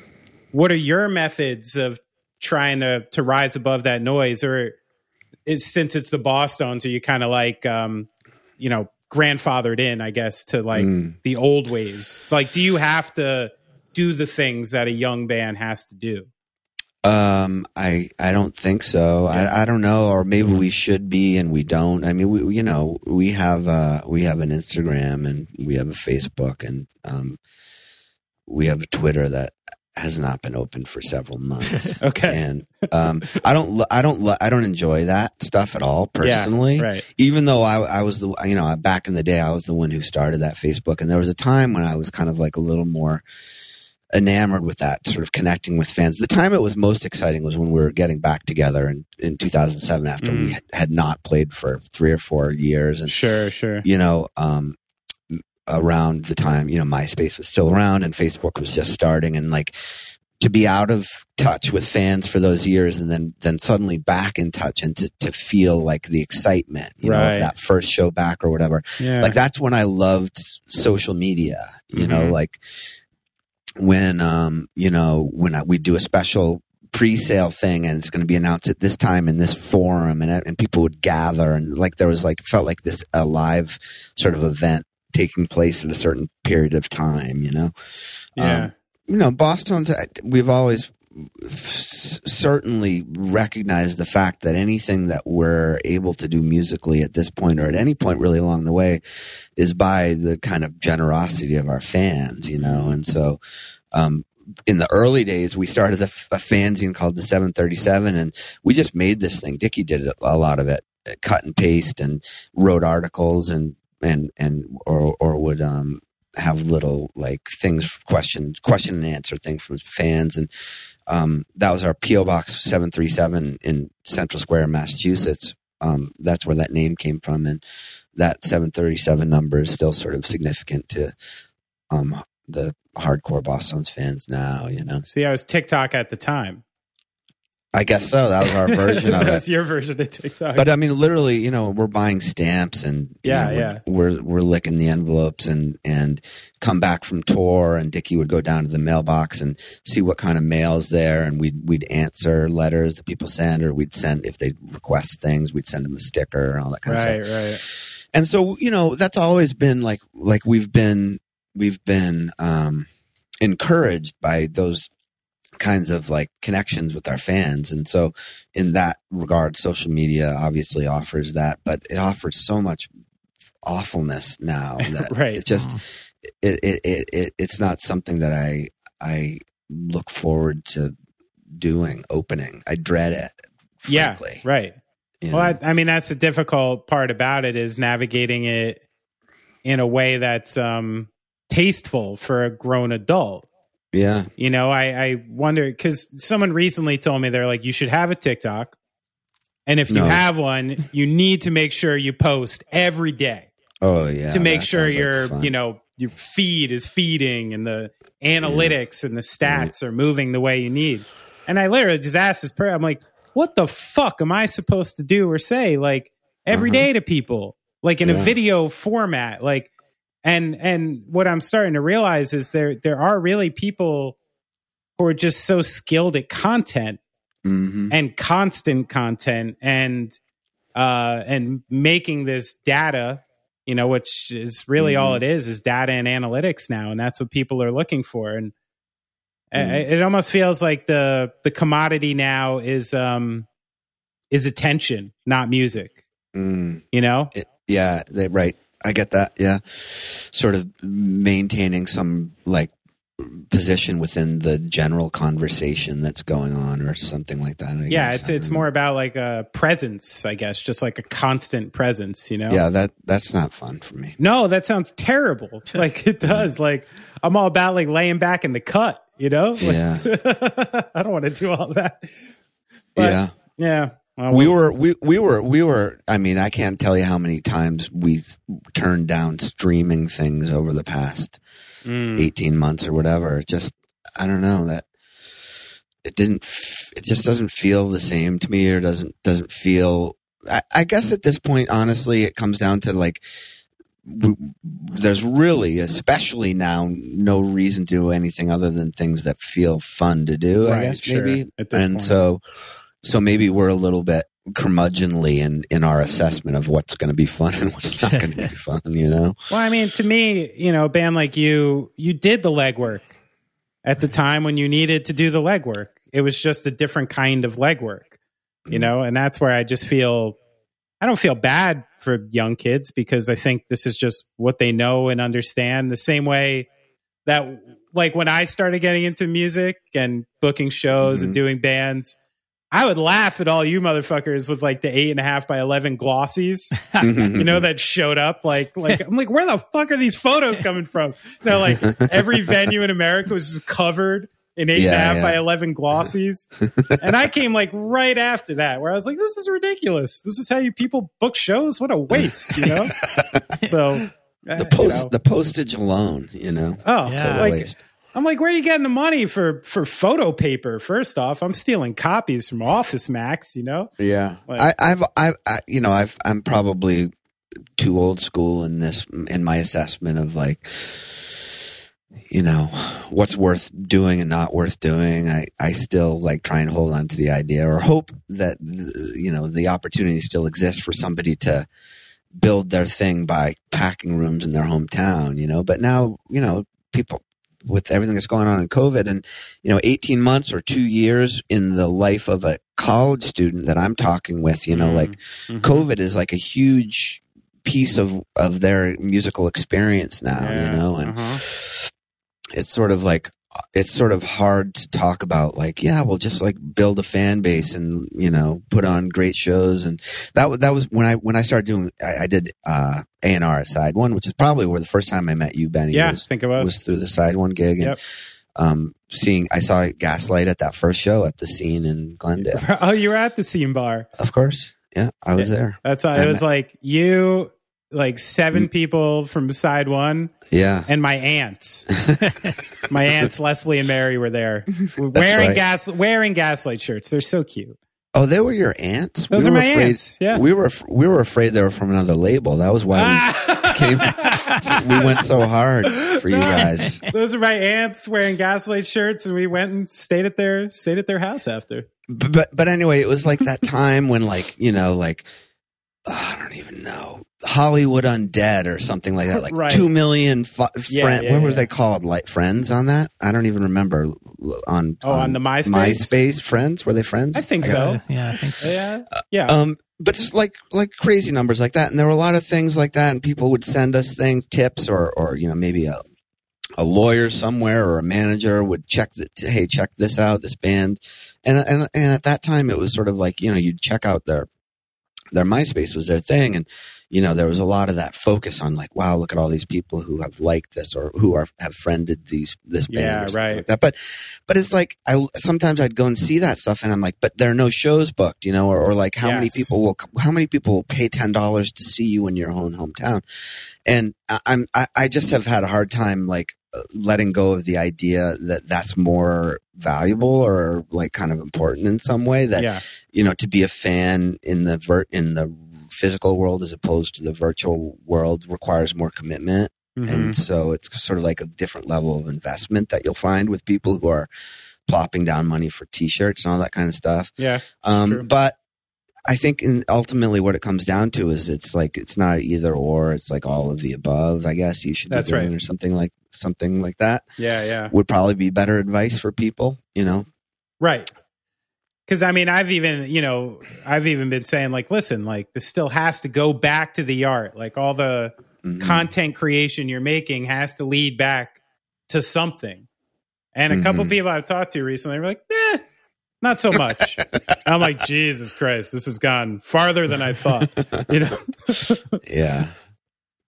what are your methods of trying to rise above that noise? Or since it's the Bosstones, are you kind of like, you know, grandfathered in, I guess, to like the old ways? Like, do you have to do the things that a young band has to do? I don't think so. I don't know, or maybe we should be and we don't. I mean, we, you know, we have an Instagram and we have a Facebook and we have a Twitter that has not been open for several months. Okay. And I don't enjoy that stuff at all personally. Yeah, right. Even though I was the, you know, back in the day I was the one who started that Facebook, and there was a time when I was kind of like a little more enamored with that, sort of connecting with fans. The time it was most exciting was when we were getting back together in 2007 after we had not played for 3 or 4 years. And sure. You know, around the time, you know, MySpace was still around and Facebook was just starting, and like to be out of touch with fans for those years and then suddenly back in touch and to feel like the excitement, you know, of that first show back or whatever. Yeah. Like that's when I loved social media, you know, like when, you know, when we do a special pre-sale thing and it's going to be announced at this time in this forum, and people would gather, and like there was like, felt like this a live sort of event taking place at a certain period of time, you know? Yeah. You know, Bosstones, we've always certainly recognized the fact that anything that we're able to do musically at this point or at any point really along the way is by the kind of generosity of our fans, you know? And so, in the early days, we started a fanzine called the 737, and we just made this thing. Dickie did a lot of it, cut and paste, and wrote articles and would, have little like things, question and answer thing from fans. And that was our P.O. Box 737 in Central Square, Massachusetts. That's where that name came from. And that 737 number is still sort of significant to the hardcore Bosstones fans now, you know? See, I was TikTok at the time. I guess so. That was our version of it. That was your version of TikTok. But I mean, literally, you know, we're buying stamps and we're licking the envelopes and come back from tour, and Dickie would go down to the mailbox and see what kind of mail is there, and we'd answer letters that people send, or we'd send, if they request things, we'd send them a sticker and all that kind of stuff. Right. And so, you know, that's always been like we've been encouraged by those kinds of like connections with our fans. And so in that regard, social media obviously offers that, but it offers so much awfulness now that it's just it's not something that I look forward to doing, opening. I dread it, frankly. I mean, that's the difficult part about it, is navigating it in a way that's tasteful for a grown adult. Yeah. You know, I wonder, because someone recently told me, they're like, you should have a TikTok. And if you have one, you need to make sure you post every day. Oh, yeah. To make sure your, you know, your feed is feeding, and the analytics and the stats are moving the way you need. And I literally just asked this person, I'm like, what the fuck am I supposed to do or say like every day to people? Like in a video format, like. And what I'm starting to realize is there are really people who are just so skilled at content and constant content and making this data, you know, which is really all it is data and analytics now. And that's what people are looking for. And it almost feels like the commodity now is attention, not music, you know? I get that. Yeah. Sort of maintaining some like position within the general conversation that's going on or something like that. It's more about like a presence, I guess, just like a constant presence, you know? Yeah, that's not fun for me. No, that sounds terrible. Like it does. Like I'm all about like laying back in the cut, you know? Like, yeah. I don't want to do all that. But, yeah. Yeah. Well, we were, I mean, I can't tell you how many times we turned down streaming things over the past 18 months or whatever. It just, I don't know that it just doesn't feel the same to me, or doesn't feel, I guess at this point, honestly, it comes down to like, there's really, especially now, no reason to do anything other than things that feel fun to do, right, I guess, sure, maybe. At this point. So maybe we're a little bit curmudgeonly in our assessment of what's going to be fun and what's not going to be fun, you know? Well, I mean, to me, you know, a band like you did the legwork at the time when you needed to do the legwork. It was just a different kind of legwork, you know? And that's where I just feel, I don't feel bad for young kids, because I think this is just what they know and understand, the same way that like when I started getting into music and booking shows and doing bands, I would laugh at all you motherfuckers with like the 8.5 by 11 glossies, you know, that showed up like I'm like, where the fuck are these photos coming from? They're like every venue in America was just covered in 8.5 by 11 glossies. And I came like right after that, where I was like, this is ridiculous. This is how you people book shows. What a waste, you know? So the postage alone, you know, total waste. I'm like, where are you getting the money for photo paper? First off, I'm stealing copies from Office Max, you know? Yeah. Like, I'm probably too old school in my assessment of like, you know, what's worth doing and not worth doing. I still like try and hold on to the idea, or hope that, you know, the opportunity still exists for somebody to build their thing by packing rooms in their hometown, you know? But now, you know, people, with everything that's going on in COVID and, you know, 18 months or 2 years in the life of a college student that I'm talking with, you know, like COVID is like a huge piece of their musical experience now, you know, and it's sort of hard to talk about like, yeah, we'll just like build a fan base and, you know, put on great shows. And that was when I started doing, I did A&R at Side One, which is probably where the first time I met you, Benny, was through the Side One gig. And I saw Gaslight at that first show at the Scene in Glendale. Oh, you were at the Scene bar. Of course. Yeah. I was there. That's all. It was like you, like seven people from Side One. Yeah. And my aunts. My aunts Leslie and Mary were there wearing Gaslight shirts. They're so cute. Oh, they were your aunts? Those are my aunts. Yeah. We were afraid they were from another label. That was why we went so hard for you guys. Those are my aunts wearing Gaslight shirts, and we went and stayed at their house after. But anyway, it was like that time when like, you know, like I don't even know, Hollywood Undead or something like that, like 2 million were they called, like friends on that? I don't even remember on the MySpace friends. Were they friends? I think so. But just like crazy numbers like that. And there were a lot of things like that, and people would send us things, tips, or you know, maybe a lawyer somewhere or a manager would check this out, this band. And at that time it was sort of like, you know, you'd check out their MySpace was their thing. And, you know, there was a lot of that focus on like, wow, look at all these people who have liked this or who have friended this band. Yeah, or right. Like that. But it's like, sometimes I'd go and see that stuff and I'm like, but there are no shows booked, you know, or like how many people will pay $10 to see you in your own hometown. And I just have had a hard time like letting go of the idea that that's more valuable or like kind of important in some way, that you know, to be a fan in the physical world as opposed to the virtual world requires more commitment, and so it's sort of like a different level of investment that you'll find with people who are plopping down money for t-shirts and all that kind of stuff. But I think ultimately what it comes down to is it's like, it's not either or, it's like all of the above, I guess you should be doing, or something like that. Yeah. Would probably be better advice for people, you know? Right. Cause I mean, I've even been saying like, listen, like this still has to go back to the art. Like all the content creation you're making has to lead back to something. And a couple people I've talked to recently were like, eh, not so much. I'm like, Jesus Christ, this has gone farther than I thought. You know? Yeah.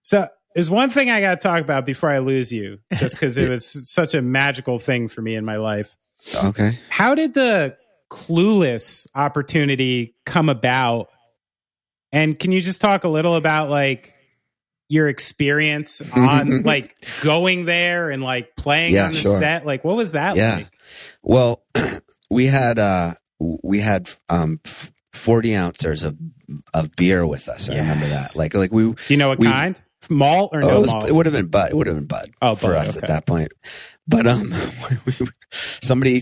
So there's one thing I got to talk about before I lose you, just because it was such a magical thing for me in my life. Okay. How did the Clueless opportunity come about? And can you just talk a little about like your experience on like going there and like playing on the set? Like, what was that like? Well, we had 40 ounces of beer with us. I remember that. Like we, do you know what kind? Malt or no malt? It would have been Bud. It would have been Bud for us at that point. But somebody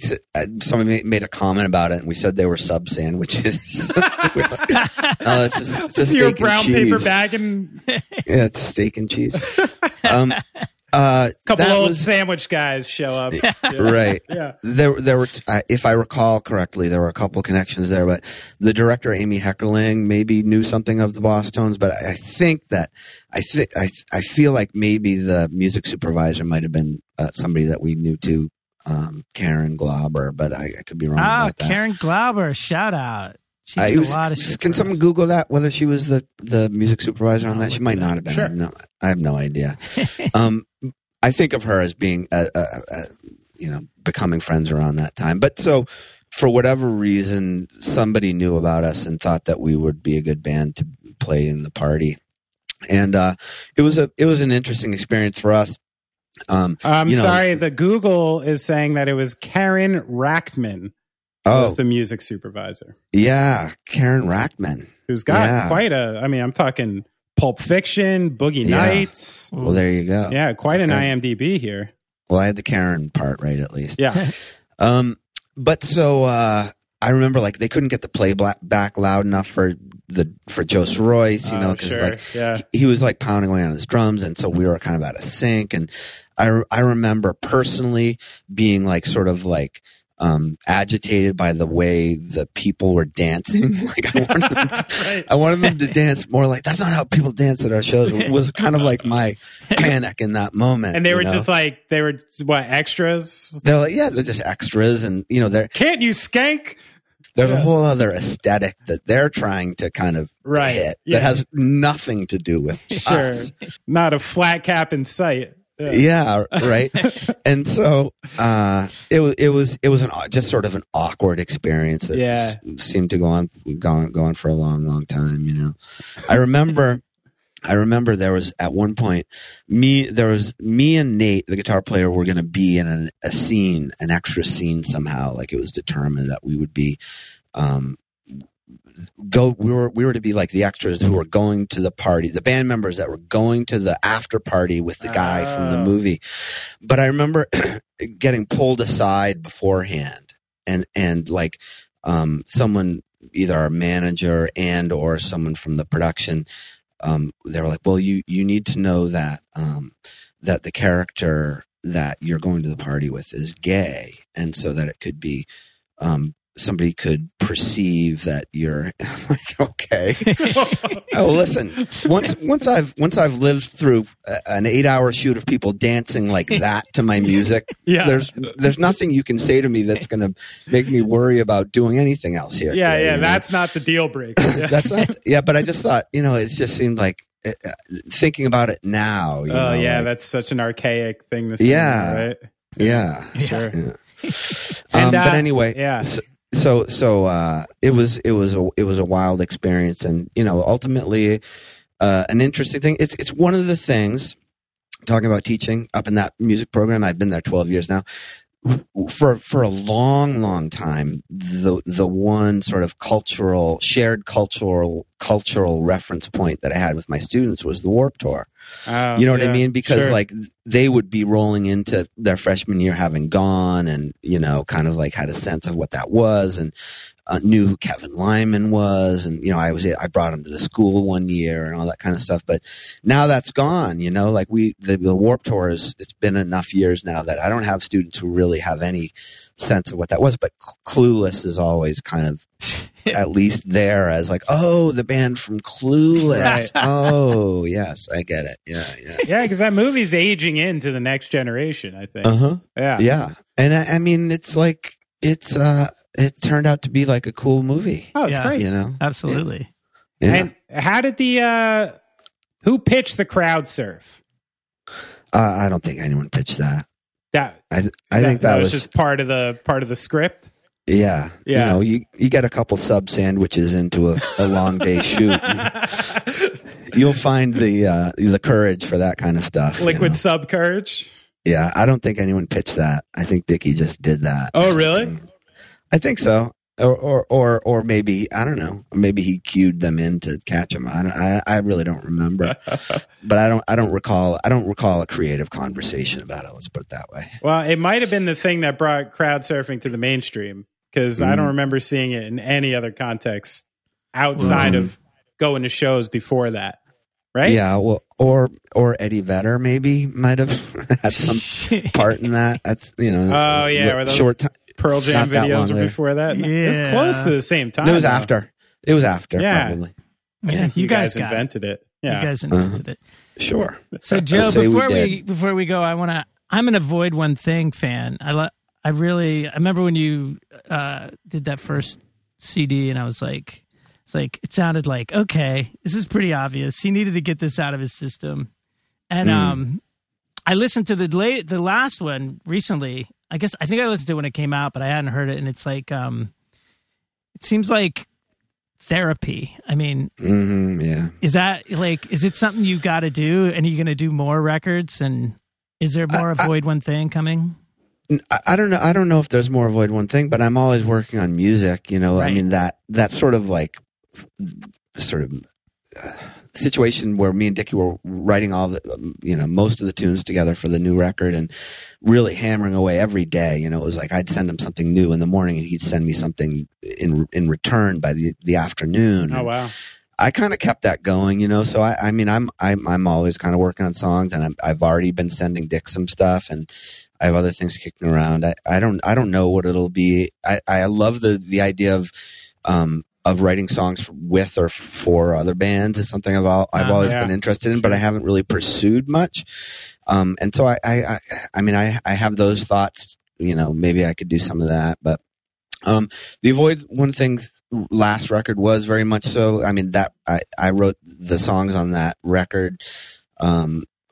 made a comment about it, and we said they were sub sandwiches. It's your brown paper bag and it's steak and cheese. A couple old sandwich guys show up, right? Yeah. There were, if I recall correctly, there were a couple connections there. But the director, Amy Heckerling, maybe knew something of the Bosstones. But I feel like maybe the music supervisor might have been somebody that we knew too, Karen Glauber. But I could be wrong. About that. Karen Glauber, shout out. She did a lot of shit. Can someone Google that? Whether she was the music supervisor on that, she might not have been. Sure. I have no idea. I think of her as being, becoming friends around that time. But so, for whatever reason, somebody knew about us and thought that we would be a good band to play in the party, and it was an interesting experience for us. Sorry, the Google is saying that it was Karen Rackman. Was the music supervisor. Yeah, Karen Rackman. Who's got quite a... I mean, I'm talking Pulp Fiction, Boogie Nights. Well, there you go. Yeah, quite an IMDb here. Well, I had the Karen part right, at least. Yeah. I remember, like, they couldn't get the play back loud enough for Joe Sirois, because he was, like, pounding away on his drums, and so we were kind of out of sync. And I remember personally being, like, sort of, like... agitated by the way the people were dancing. Like I wanted them to dance more like, that's not how people dance at our shows. It was kind of like my panic in that moment. And they were just like, they were extras? They're like, they're just extras. And, they're... Can't you skank? There's a whole other aesthetic that they're trying to kind of hit that has nothing to do with us. Not a flat cap in sight. Yeah, right. And so it was an just sort of an awkward experience that seemed to go on for a long time. I remember there was at one point me and Nate, the guitar player, were going to be in an extra scene somehow. Like it was determined that we would be. We were to be like the extras who were going to the party, the band members that were going to the after party with the guy from the movie. But I remember getting pulled aside beforehand and someone, either our manager or someone from the production, they were like, well, you need to know that the character that you're going to the party with is gay. And so that it could be, somebody could perceive that you're like, okay. Oh, listen, once I've lived through an 8-hour shoot of people dancing like that to my music, there's nothing you can say to me that's going to make me worry about doing anything else here. Yeah. Today, that's not the deal breaker. Yeah. But I just thought, it just seemed like thinking about it now. That's such an archaic thing to say. Yeah. Right? Yeah. Sure. Yeah. But anyway, So it was a wild experience, and ultimately an interesting thing. It's one of the things, talking about teaching up in that music program. I've been there 12 years now. For a long time, the one sort of shared cultural reference point that I had with my students was the Warped Tour. What I mean? Because like they would be rolling into their freshman year having gone and, kind of like had a sense of what that was and knew who Kevin Lyman was. And, I brought him to the school one year and all that kind of stuff. But now that's gone, like the Warped Tour it's been enough years now that I don't have students who really have any sense of what that was. But Clueless is always kind of at least there as like, oh, the band from Clueless. Oh, yes, I get it. Yeah, because that movie's aging into the next generation, I think. Uh-huh. Yeah. And I mean, it's like, it turned out to be like a cool movie. Oh, it's great. You know? Absolutely. Yeah. Yeah. And how did who pitched the crowd surf? I don't think anyone pitched that. I think that was just part of the script. Yeah. Yeah. You know, you get a couple sub sandwiches into a long day shoot. You'll find the courage for that kind of stuff. Liquid sub courage. Yeah. I don't think anyone pitched that. I think Dickie just did that. Oh, really? I think so. Or maybe, I don't know, maybe he cued them in to catch him. I really don't remember, but I don't recall a creative conversation about it. Let's put it that way. Well, it might've been the thing that brought crowd surfing to the mainstream. Cause I don't remember seeing it in any other context outside of going to shows before that. Right? Yeah. Well, or Eddie Vedder maybe might've had some part in that. That's, short time. Pearl Jam videos or before that? Yeah. It was close to the same time. It was after, probably. Yeah, you guys invented it. Yeah. You guys invented it. Sure. So, Joe, before we go, I'm an Avoid One Thing fan. I remember when you did that first CD, and I was like, it sounded like, okay, this is pretty obvious. He needed to get this out of his system. And I listened to the last one recently. I think I listened to it when it came out, but I hadn't heard it. And it's like, it seems like therapy. I mean, is that like, is it something you got to do? And are you going to do more records? And is there more Avoid One Thing coming? I don't know. I don't know if there's more Avoid One Thing, but I'm always working on music, you know, right. I mean, that sort of situation where me and Dickie were writing all the, most of the tunes together for the new record and really hammering away every day. You know, it was like I'd send him something new in the morning and he'd send me something in return by the afternoon. Oh, wow. And I kind of kept that going, you know, so I'm always kind of working on songs and I've already been sending Dick some stuff and I have other things kicking around. I don't know what it'll be. I love the idea of writing songs with or for other bands is something I've always been interested in, but I haven't really pursued much. And so I mean, I have those thoughts, you know, maybe I could do some of that, but the Avoid One Thing last record was very much so. I mean, that I wrote the songs on that record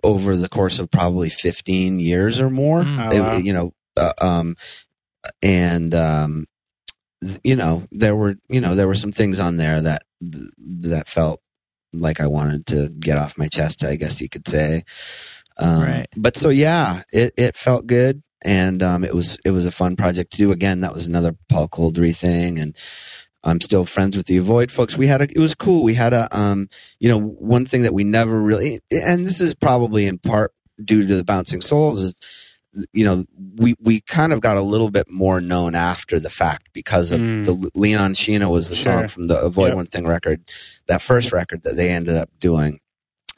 over the course of probably 15 years or more, there were some things on there that felt like I wanted to get off my chest, I guess you could say. Right. But so, yeah, it felt good. And, it was a fun project to do. Again, that was another Paul Coldry thing. And I'm still friends with the Avoid folks. It was cool. We had one thing that we never really, and this is probably in part due to the Bouncing Souls is, you know, we kind of got a little bit more known after the fact because of the Leon Sheena was the song from the Avoid One Thing record, that first record that they ended up doing.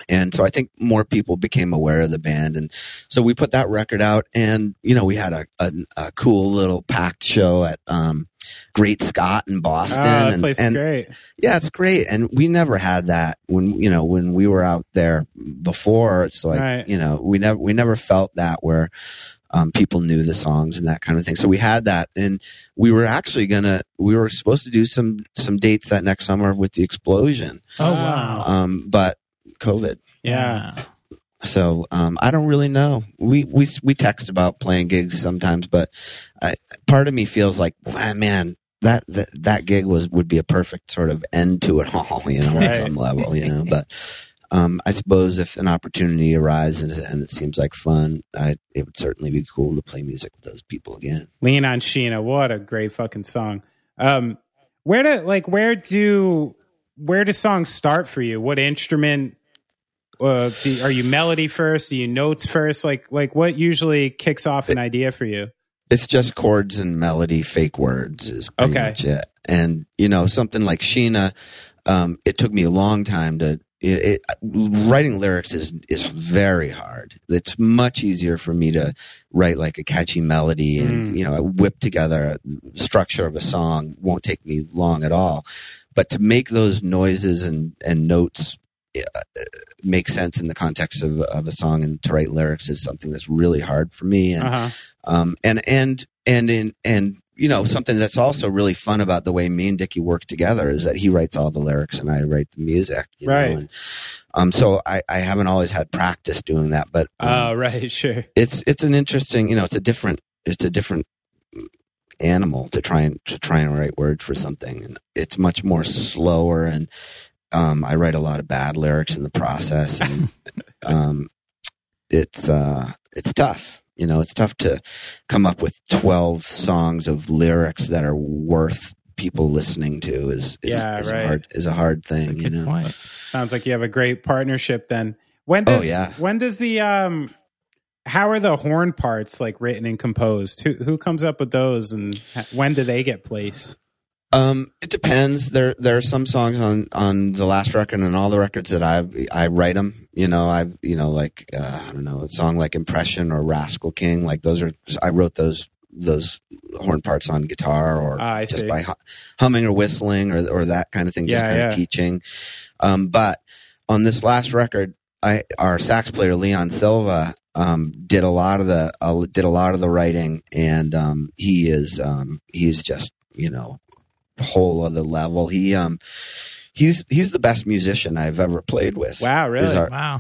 And so I think more people became aware of the band. And so we put that record out and, you know, we had a cool little packed show at Great Scott in Boston. Oh, that place is great. Yeah, it's great. And we never had that when we were out there before. It's like, we never felt that where people knew the songs and that kind of thing. So we had that. And we were actually we were supposed to do some dates that next summer with The Explosion. Oh, wow. But COVID. Yeah. So I don't really know. We text about playing gigs sometimes, but part of me feels like, wow, man, that gig would be a perfect sort of end to it all, you know, on some level, you know. But I suppose if an opportunity arises and it seems like fun, it would certainly be cool to play music with those people again. Lean on Sheena, what a great fucking song. Where do songs start for you? What instrument? Are you melody first? Are you notes first? Like what usually kicks off an idea for you? It's just chords and melody, fake words is pretty much it. And, you know, something like Sheena, it took me a long time to... writing lyrics is very hard. It's much easier for me to write like a catchy melody and, I whip together a structure of a song. Won't take me long at all. But to make those noises and notes... make sense in the context of a song, and to write lyrics is something that's really hard for me. And, you know, something that's also really fun about the way me and Dickie work together is that he writes all the lyrics and I write the music. You know? And, so I haven't always had practice doing that, but it's an interesting, you know, it's a different animal to try and write words for something, and it's much more slower. And I write a lot of bad lyrics in the process. And, it's tough. You know, it's tough to come up with 12 songs of lyrics that are worth people listening to is a hard thing. That's a good point. Sounds like you have a great partnership then. When does the how are the horn parts like written and composed? Who comes up with those, and when do they get placed? It depends. There are some songs on the last record and all the records that I write them. You know, I don't know, a song like Impression or Rascal King, like I wrote those horn parts on guitar, or just by humming or whistling or that kind of thing, just kind of teaching. But on this last record, our sax player Leon Silva did a lot of the writing, and he's just, you know, whole other level. He's the best musician I've ever played with. Wow, really? Wow.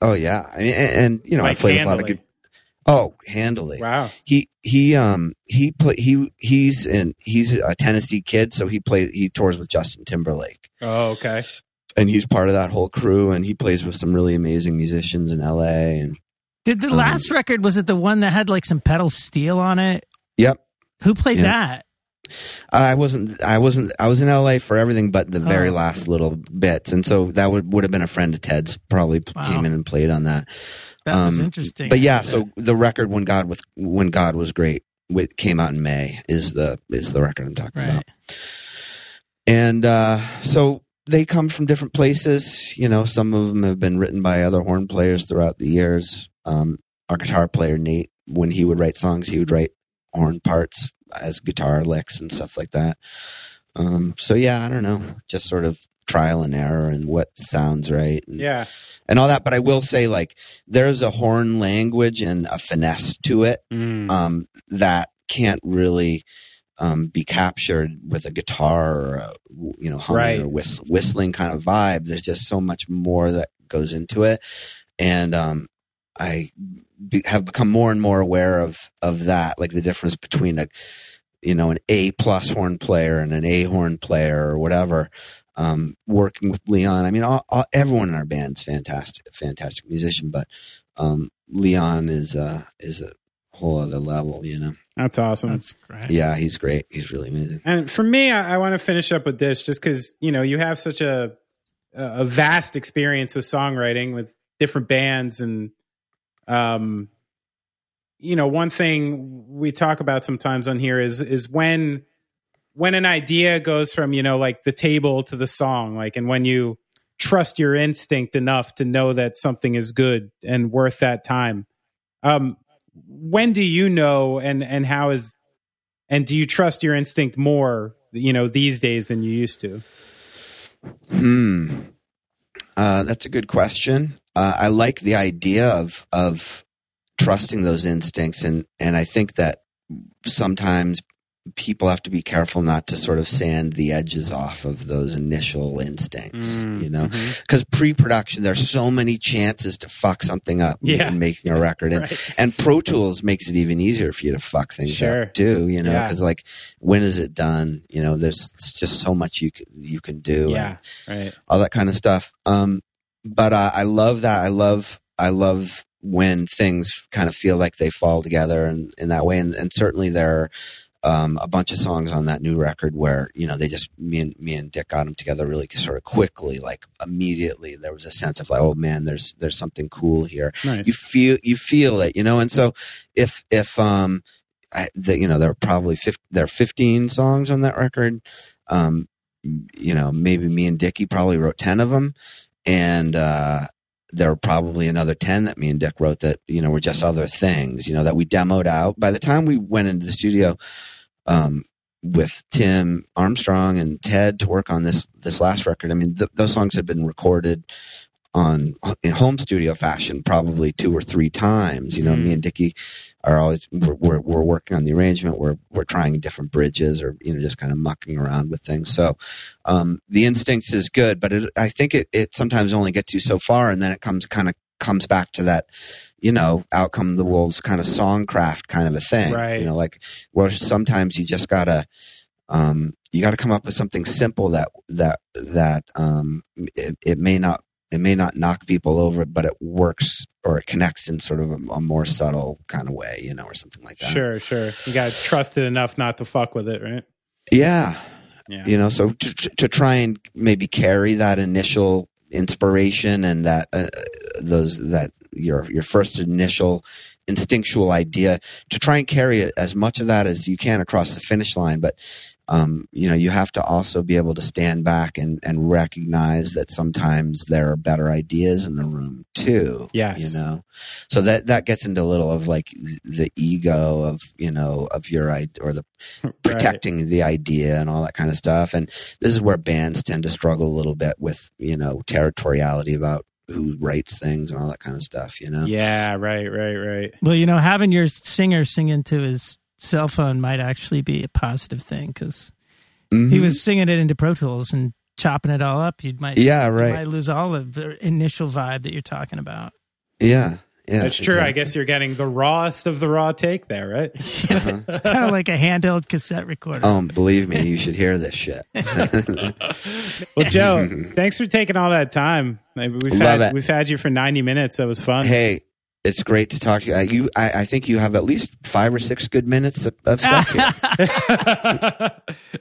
Oh yeah. I mean, and you know, like I played handily. A lot of good. Oh, handily. Wow. He's a Tennessee kid, so he tours with Justin Timberlake. Oh, okay. And he's part of that whole crew, and he plays with some really amazing musicians in LA. And did the last record, was it the one that had like some pedal steel on it? Yep. Who played that? I was in LA for everything but the very last little bits. And so that would have been a friend of Ted's, probably came in and played on that. That was interesting. But yeah, so the record When God Was Great, it came out in May, is the record I'm talking about. And so they come from different places. You know, some of them have been written by other horn players throughout the years. Our guitar player, Nate, when he would write songs, he would write horn parts as guitar licks and stuff like that. So yeah, I don't know, just sort of trial and error and what sounds right and all that. But I will say, like, there's a horn language and a finesse to it that can't really be captured with a guitar or a, you know, humming or whistling kind of vibe. There's just so much more that goes into it, and I have become more and more aware of that, like the difference between an A plus horn player and an A horn player or whatever. Working with Leon, I mean, everyone in our band's fantastic musician, but Leon is a whole other level, you know. That's awesome. That's great. Yeah, he's great. He's really amazing. And for me, I want to finish up with this, just because, you know, you have such a vast experience with songwriting with different bands and. You know, one thing we talk about sometimes on here is when an idea goes from, you know, like the table to the song, like, and when you trust your instinct enough to know that something is good and worth that time. When do you know, and how is, and do you trust your instinct more, you know, these days than you used to? That's a good question. I like the idea of trusting those instincts, and I think that sometimes people have to be careful not to sort of sand the edges off of those initial instincts, you know, because pre-production, there's so many chances to fuck something up in making a record. And, and Pro Tools makes it even easier for you to fuck things up too, you know, because like, when is it done? You know, there's just so much you can do all that kind of stuff. But I love that. I love when things kind of feel like they fall together and in that way. And certainly there are a bunch of songs on that new record where, you know, they just, me and Dick got them together really sort of quickly. Like immediately there was a sense of like, oh man, there's something cool here. Nice. You feel it, you know? And so there are probably 15 songs on that record. You know, maybe me and Dickie probably wrote 10 of them. And there were probably another 10 that me and Dick wrote that, you know, were just other things, you know, that we demoed out. By the time we went into the studio with Tim Armstrong and Ted to work on this last record, I mean, those songs had been recorded in home studio fashion probably 2 or 3 times. You know, me and Dickie are always we're working on the arrangement. We're trying different bridges, or just kind of mucking around with things. So the instincts is good, but I think it sometimes only gets you so far, and then it comes back to that, Out Come the Wolves kind of songcraft kind of a thing. Right. Like where sometimes you just gotta come up with something simple that it may not knock people over, but it works or it connects in sort of a more subtle kind of way, or something like that. Sure. You got to trust it enough not to fuck with it, right? Yeah. So to try and maybe carry that initial inspiration and that your first initial instinctual idea, to try and carry as much of that as you can across the finish line. But you have to also be able to stand back and recognize that sometimes there are better ideas in the room too. Yes. So that gets into a little of like the ego of your idea, or the protecting the idea and all that kind of stuff. And this is where bands tend to struggle a little bit with, territoriality about who writes things and all that kind of stuff, Yeah, right. Well, having your singer sing into his cell phone might actually be a positive thing, because he was singing it into Pro Tools and chopping it all up. You might lose all of the initial vibe that you're talking about. Yeah, that's true. Exactly. I guess you're getting the rawest of the raw take there, right? Uh-huh. It's kind of like a handheld cassette recorder. Believe me, you should hear this shit. Well, Joe, thanks for taking all that time. We've had you for 90 minutes. That was fun. Hey, it's great to talk to you. I think you have at least 5 or 6 good minutes of stuff here.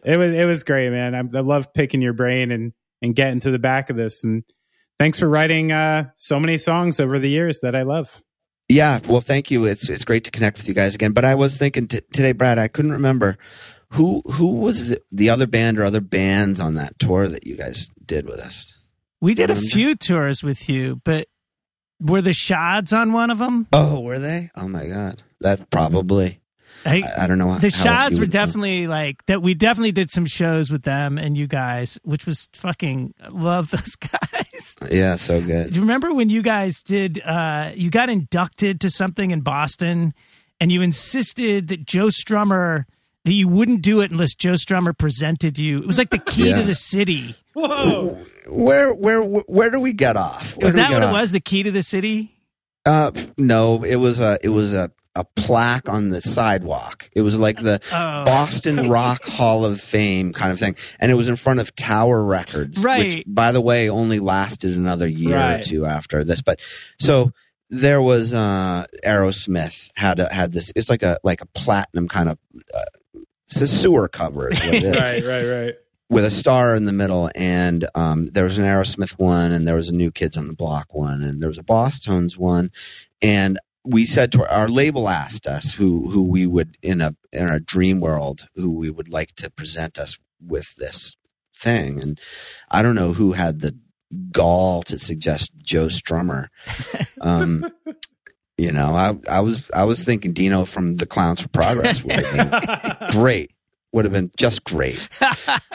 It was great, man. I love picking your brain and getting to the back of this. And thanks for writing so many songs over the years that I love. Yeah, well, thank you. It's great to connect with you guys again. But I was thinking today, Brad, I couldn't remember who was the other band or other bands on that tour that you guys did with us. We did a few tours with you, but were the Shods on one of them? Oh, were they? Oh my God, that probably. I don't know. The Shods were definitely like that. We definitely did some shows with them and you guys, which was fucking, love those guys. Yeah, so good. Do you remember when you guys did, you got inducted to something in Boston and you insisted that Joe Strummer, that you wouldn't do it unless Joe Strummer presented you? It was like the key to the city. Whoa. Where do we get off? Was that what it was? The key to the city? No, it was a plaque on the sidewalk. It was like the Boston Rock Hall of Fame kind of thing. And it was in front of Tower Records, which, by the way, only lasted another year or two after this. But so there was Aerosmith had this. It's like a platinum kind of sewer cover. Is what it is. Right. With a star in the middle, and there was an Aerosmith one, and there was a New Kids on the Block one, and there was a Bosstones one. And we said to our label, asked us who we would, in a dream world, who we would like to present us with this thing. And I don't know who had the gall to suggest Joe Strummer. I was thinking Dino from the Clowns for Progress would have been great. Would have been just great.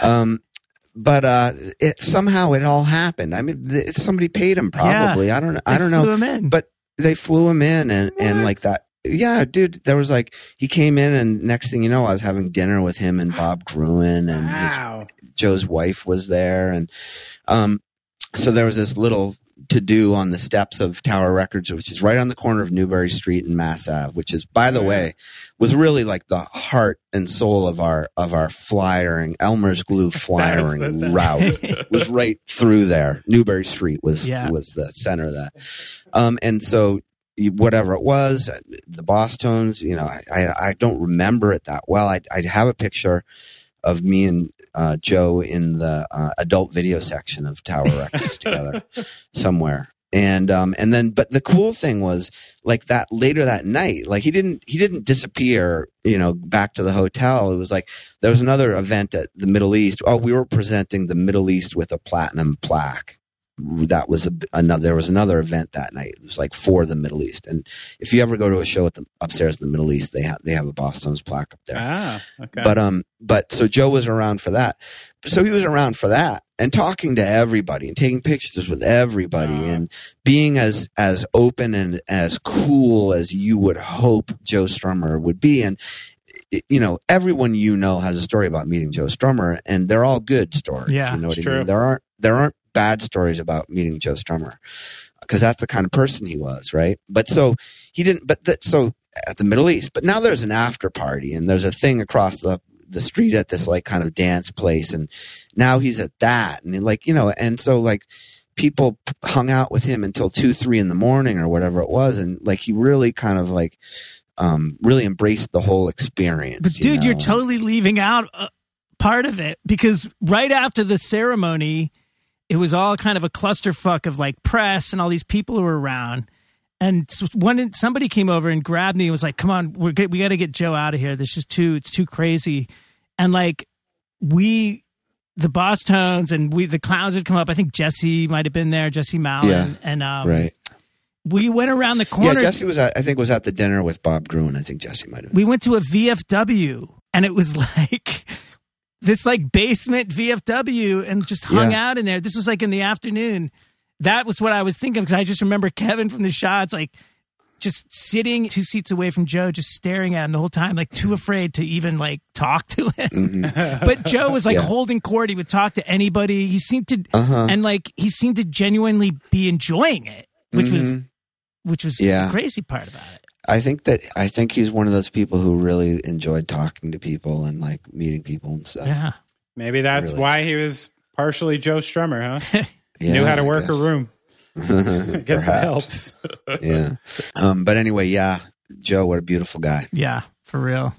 But somehow it all happened. I mean, somebody paid him probably. Yeah, I don't know. Flew him in. But they flew him in and like that. Yeah, dude, there was like, he came in and next thing you know, I was having dinner with him and Bob Gruen and Joe's wife was there. And so there was this little to do on the steps of Tower Records, which is right on the corner of Newberry Street and Mass Ave, which is, by the way, was really like the heart and soul of our flyering, Elmer's glue flyering route. Was right through there. Newberry Street was the center of that. And so whatever it was, the Bosstones, I don't remember it that well. I have a picture of me and Joe in the adult video section of Tower Records together somewhere. And then, but the cool thing was like that later that night, like he didn't disappear, back to the hotel. It was like, there was another event at the Middle East. Oh, we were presenting the Middle East with a platinum plaque. That was another event that night. It was like for the Middle East. And if you ever go to a show at the upstairs in the Middle East, they have a Bosstones plaque up there. Ah, okay. But so Joe was around for that. So he was around for that. and talking to everybody and taking pictures with everybody and being as open and as cool as you would hope Joe Strummer would be. And, you know, everyone you know has a story about meeting Joe Strummer, and they're all good stories. Yeah, you know what I mean? There aren't bad stories about meeting Joe Strummer, because that's the kind of person he was, right? But so he didn't. But that, so at the Middle East. But now there's an after party, and there's a thing across the street at this like kind of dance place, and now he's at that, and like, you know, and so like people hung out with him until 2-3 in the morning or whatever it was, and like he really kind of like really embraced the whole experience. But dude, you're totally leaving out a part of it, because right after the ceremony, it was all kind of a clusterfuck of like press and all these people who were around. And when somebody came over and grabbed me and was like, come on, we got to get Joe out of here. This is too crazy. And like the Bosstones and the Clowns had come up. I think Jesse might have been there, Jesse Mallon. Yeah, and right. We went around the corner. Yeah, Jesse was at the dinner with Bob Gruen. I think Jesse might have been. We went to a VFW, and it was like... this like basement VFW, and just hung out in there. This was like in the afternoon. That was what I was thinking, because I just remember Kevin from the Shots, like just sitting 2 seats away from Joe, just staring at him the whole time, like too afraid to even like talk to him. Mm-hmm. But Joe was like holding court. He would talk to anybody. He seemed to, and like he seemed to genuinely be enjoying it, which was the crazy part about it. I think he's one of those people who really enjoyed talking to people and like meeting people and stuff. Yeah, maybe that's why he was partially Joe Strummer, huh? Knew how to work a room. I guess that helps. But anyway, Joe, what a beautiful guy. Yeah, for real.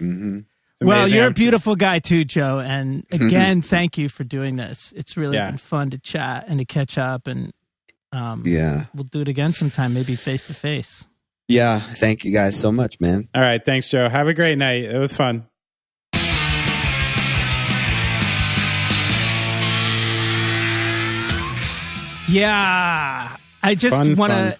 Mm-hmm. Well, you're a beautiful guy too, Joe. And again, thank you for doing this. It's really been fun to chat and to catch up, and we'll do it again sometime, maybe face to face. Yeah, thank you guys so much, man. All right, thanks, Joe. Have a great night. It was fun. Yeah, I just want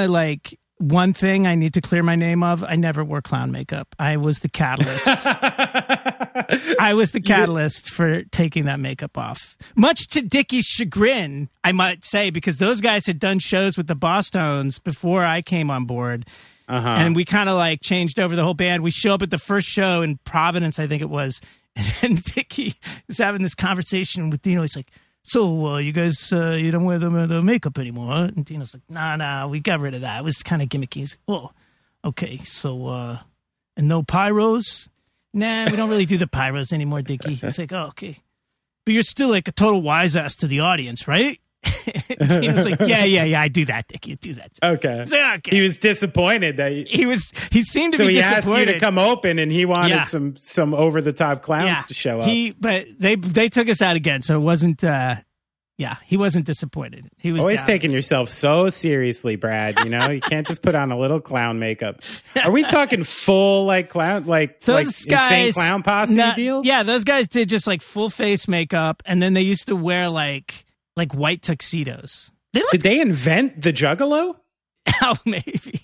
to like, one thing I need to clear my name of. I never wore clown makeup. I was the catalyst. For taking that makeup off, much to Dickie's chagrin, I might say, because those guys had done shows with the Bosstones before I came on board. And we kind of like changed over the whole band. We show up at the first show in Providence, I think it was. And Dickie is having this conversation with Dino. He's like, so you guys, you don't wear the makeup anymore, huh? And Dino's like, nah, we got rid of that. It was kind of gimmicky. He's like, oh, okay, so, and no pyros? Nah, we don't really do the pyros anymore, Dickie. He's like, oh, okay. But you're still like a total wise-ass to the audience, right? Dino's like, yeah, I do that, Dickie. I do that. Okay. He's like, okay. He was disappointed. That He seemed to be disappointed. So he asked you to come open, and he wanted some over-the-top clowns to show up. But they took us out again, so it wasn't... he wasn't disappointed. He was always taking yourself so seriously, Brad. You know, you can't just put on a little clown makeup. Are we talking full like clown, like those guys, insane clown posse deal? Yeah, those guys did just like full face makeup, and then they used to wear like white tuxedos. Did they invent the Juggalo? Oh, maybe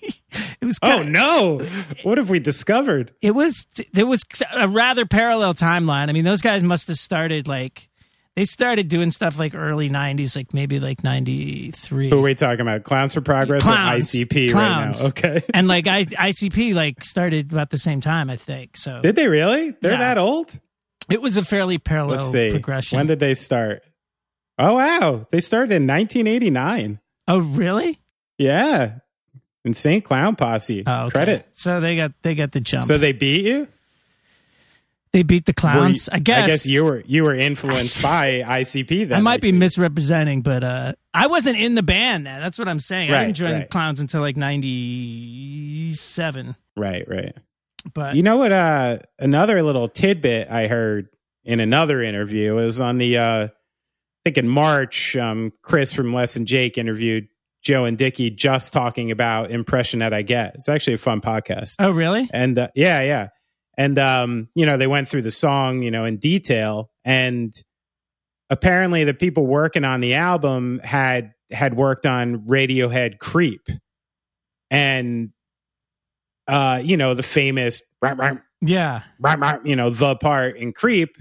it was. Oh no! What have we discovered? There was a rather parallel timeline. I mean, those guys must have started like. They started doing stuff like early 90s, like maybe like 93. Who are we talking about? Clowns for Progress or ICP right now? Okay. And like ICP like started about the same time, I think. So did they really? They're that old? It was a fairly parallel progression. When did they start? Oh, wow. They started in 1989. Oh, really? Yeah. Insane Clown Posse. Oh, okay. Credit. So they got the jump. So they beat you? They beat the clowns, I guess. I guess you were influenced by ICP then. I might be misrepresenting, but I wasn't in the band then. That's what I'm saying. I didn't join the clowns until like 97. Right. But you know what? Another little tidbit I heard in another interview was on the, I think in March, Chris from Less and Jake interviewed Joe and Dickie just talking about Impression That I Get. It's actually a fun podcast. Oh, really? And yeah. And, you know, they went through the song, you know, in detail. And apparently the people working on the album had worked on Radiohead Creep. And, you know, the famous, the part in Creep.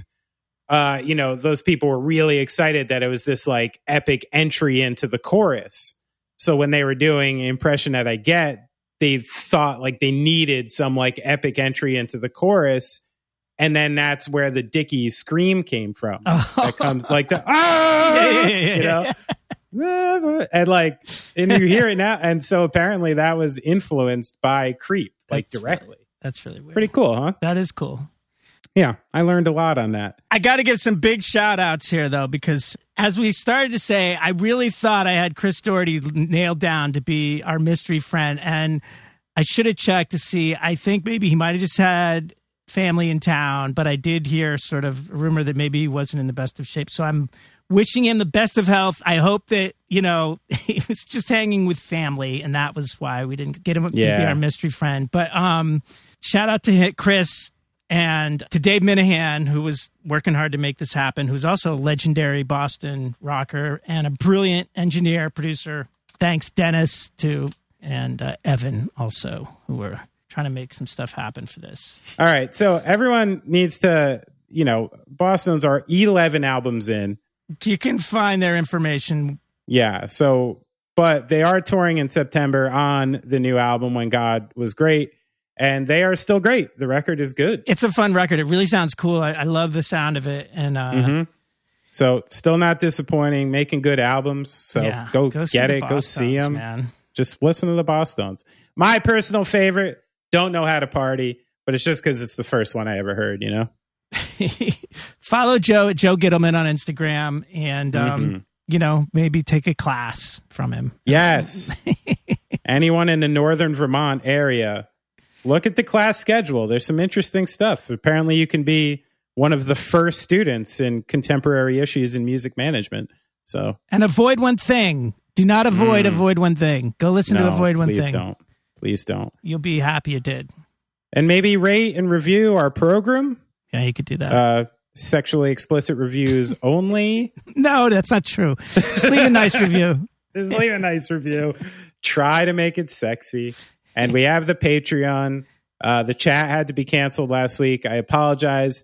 you know, those people were really excited that it was this like epic entry into the chorus. So when they were doing Impression That I Get, they thought like they needed some like epic entry into the chorus. And then that's where the Dickie scream came from. That comes like the, you know, and like, and you hear it now. And so apparently that was influenced by Creep, like that's directly. Really, that's really weird. Pretty cool, huh? That is cool. Yeah, I learned a lot on that. I got to give some big shout outs here, though, because as we started to say, I really thought I had Chris Doherty nailed down to be our mystery friend. And I should have checked to see. I think maybe he might have just had family in town, but I did hear sort of a rumor that maybe he wasn't in the best of shape. So I'm wishing him the best of health. I hope that, you know, he was just hanging with family, and that was why we didn't get him to be our mystery friend. But shout out to Chris. And to Dave Minahan, who was working hard to make this happen, who's also a legendary Boston rocker and a brilliant engineer, producer. Thanks, Dennis, too, and Evan also, who were trying to make some stuff happen for this. All right, so everyone needs to, you know, Boston's are 11 albums in. You can find their information. Yeah, so, but they are touring in September on the new album, When God Was Great. And they are still great. The record is good. It's a fun record. It really sounds cool. I love the sound of it. And so still not disappointing, making good albums. So yeah, go get it. Go see them. Man. Just listen to the Bosstones. My personal favorite, Don't Know How to Party, but it's just because it's the first one I ever heard, you know? Follow Joe at Joe Gittleman on Instagram and, you know, maybe take a class from him. Yes. Anyone in the northern Vermont area, look at the class schedule. There's some interesting stuff. Apparently, you can be one of the first students in contemporary issues in music management. So, and Avoid One Thing. Do not avoid Avoid One Thing. Go listen to Avoid One Thing. Please don't. Please don't. You'll be happy you did. And maybe rate and review our program. Yeah, you could do that. Sexually explicit reviews only. No, that's not true. Just leave a nice review. Just leave a nice review. Try to make it sexy. And we have the Patreon. The chat had to be canceled last week. I apologize.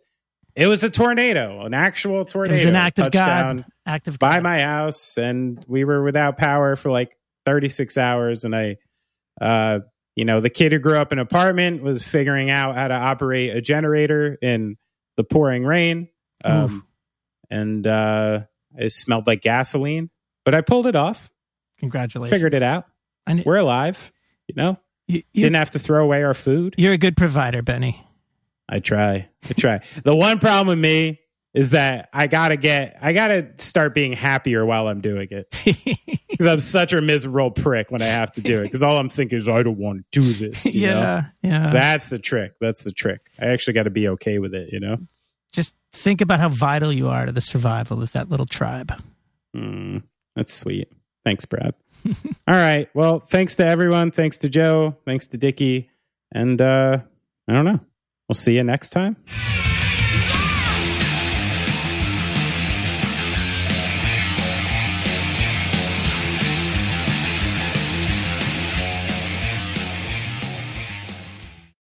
It was a tornado, an actual tornado. It was an act of God. Act of God. By my house. And we were without power for like 36 hours. And I, you know, the kid who grew up in an apartment was figuring out how to operate a generator in the pouring rain. And it smelled like gasoline. But I pulled it off. Congratulations. Figured it out. And we're alive, you know? You didn't have to throw away our food. You're a good provider, Benny. I try. The one problem with me is that I gotta start being happier while I'm doing it. Because I'm such a miserable prick when I have to do it. Because all I'm thinking is, I don't want to do this. You know? So that's the trick. I actually got to be okay with it, you know? Just think about how vital you are to the survival of that little tribe. That's sweet. Thanks, Brad. All right. Well, thanks to everyone. Thanks to Joe. Thanks to Dickie. And I don't know. We'll see you next time.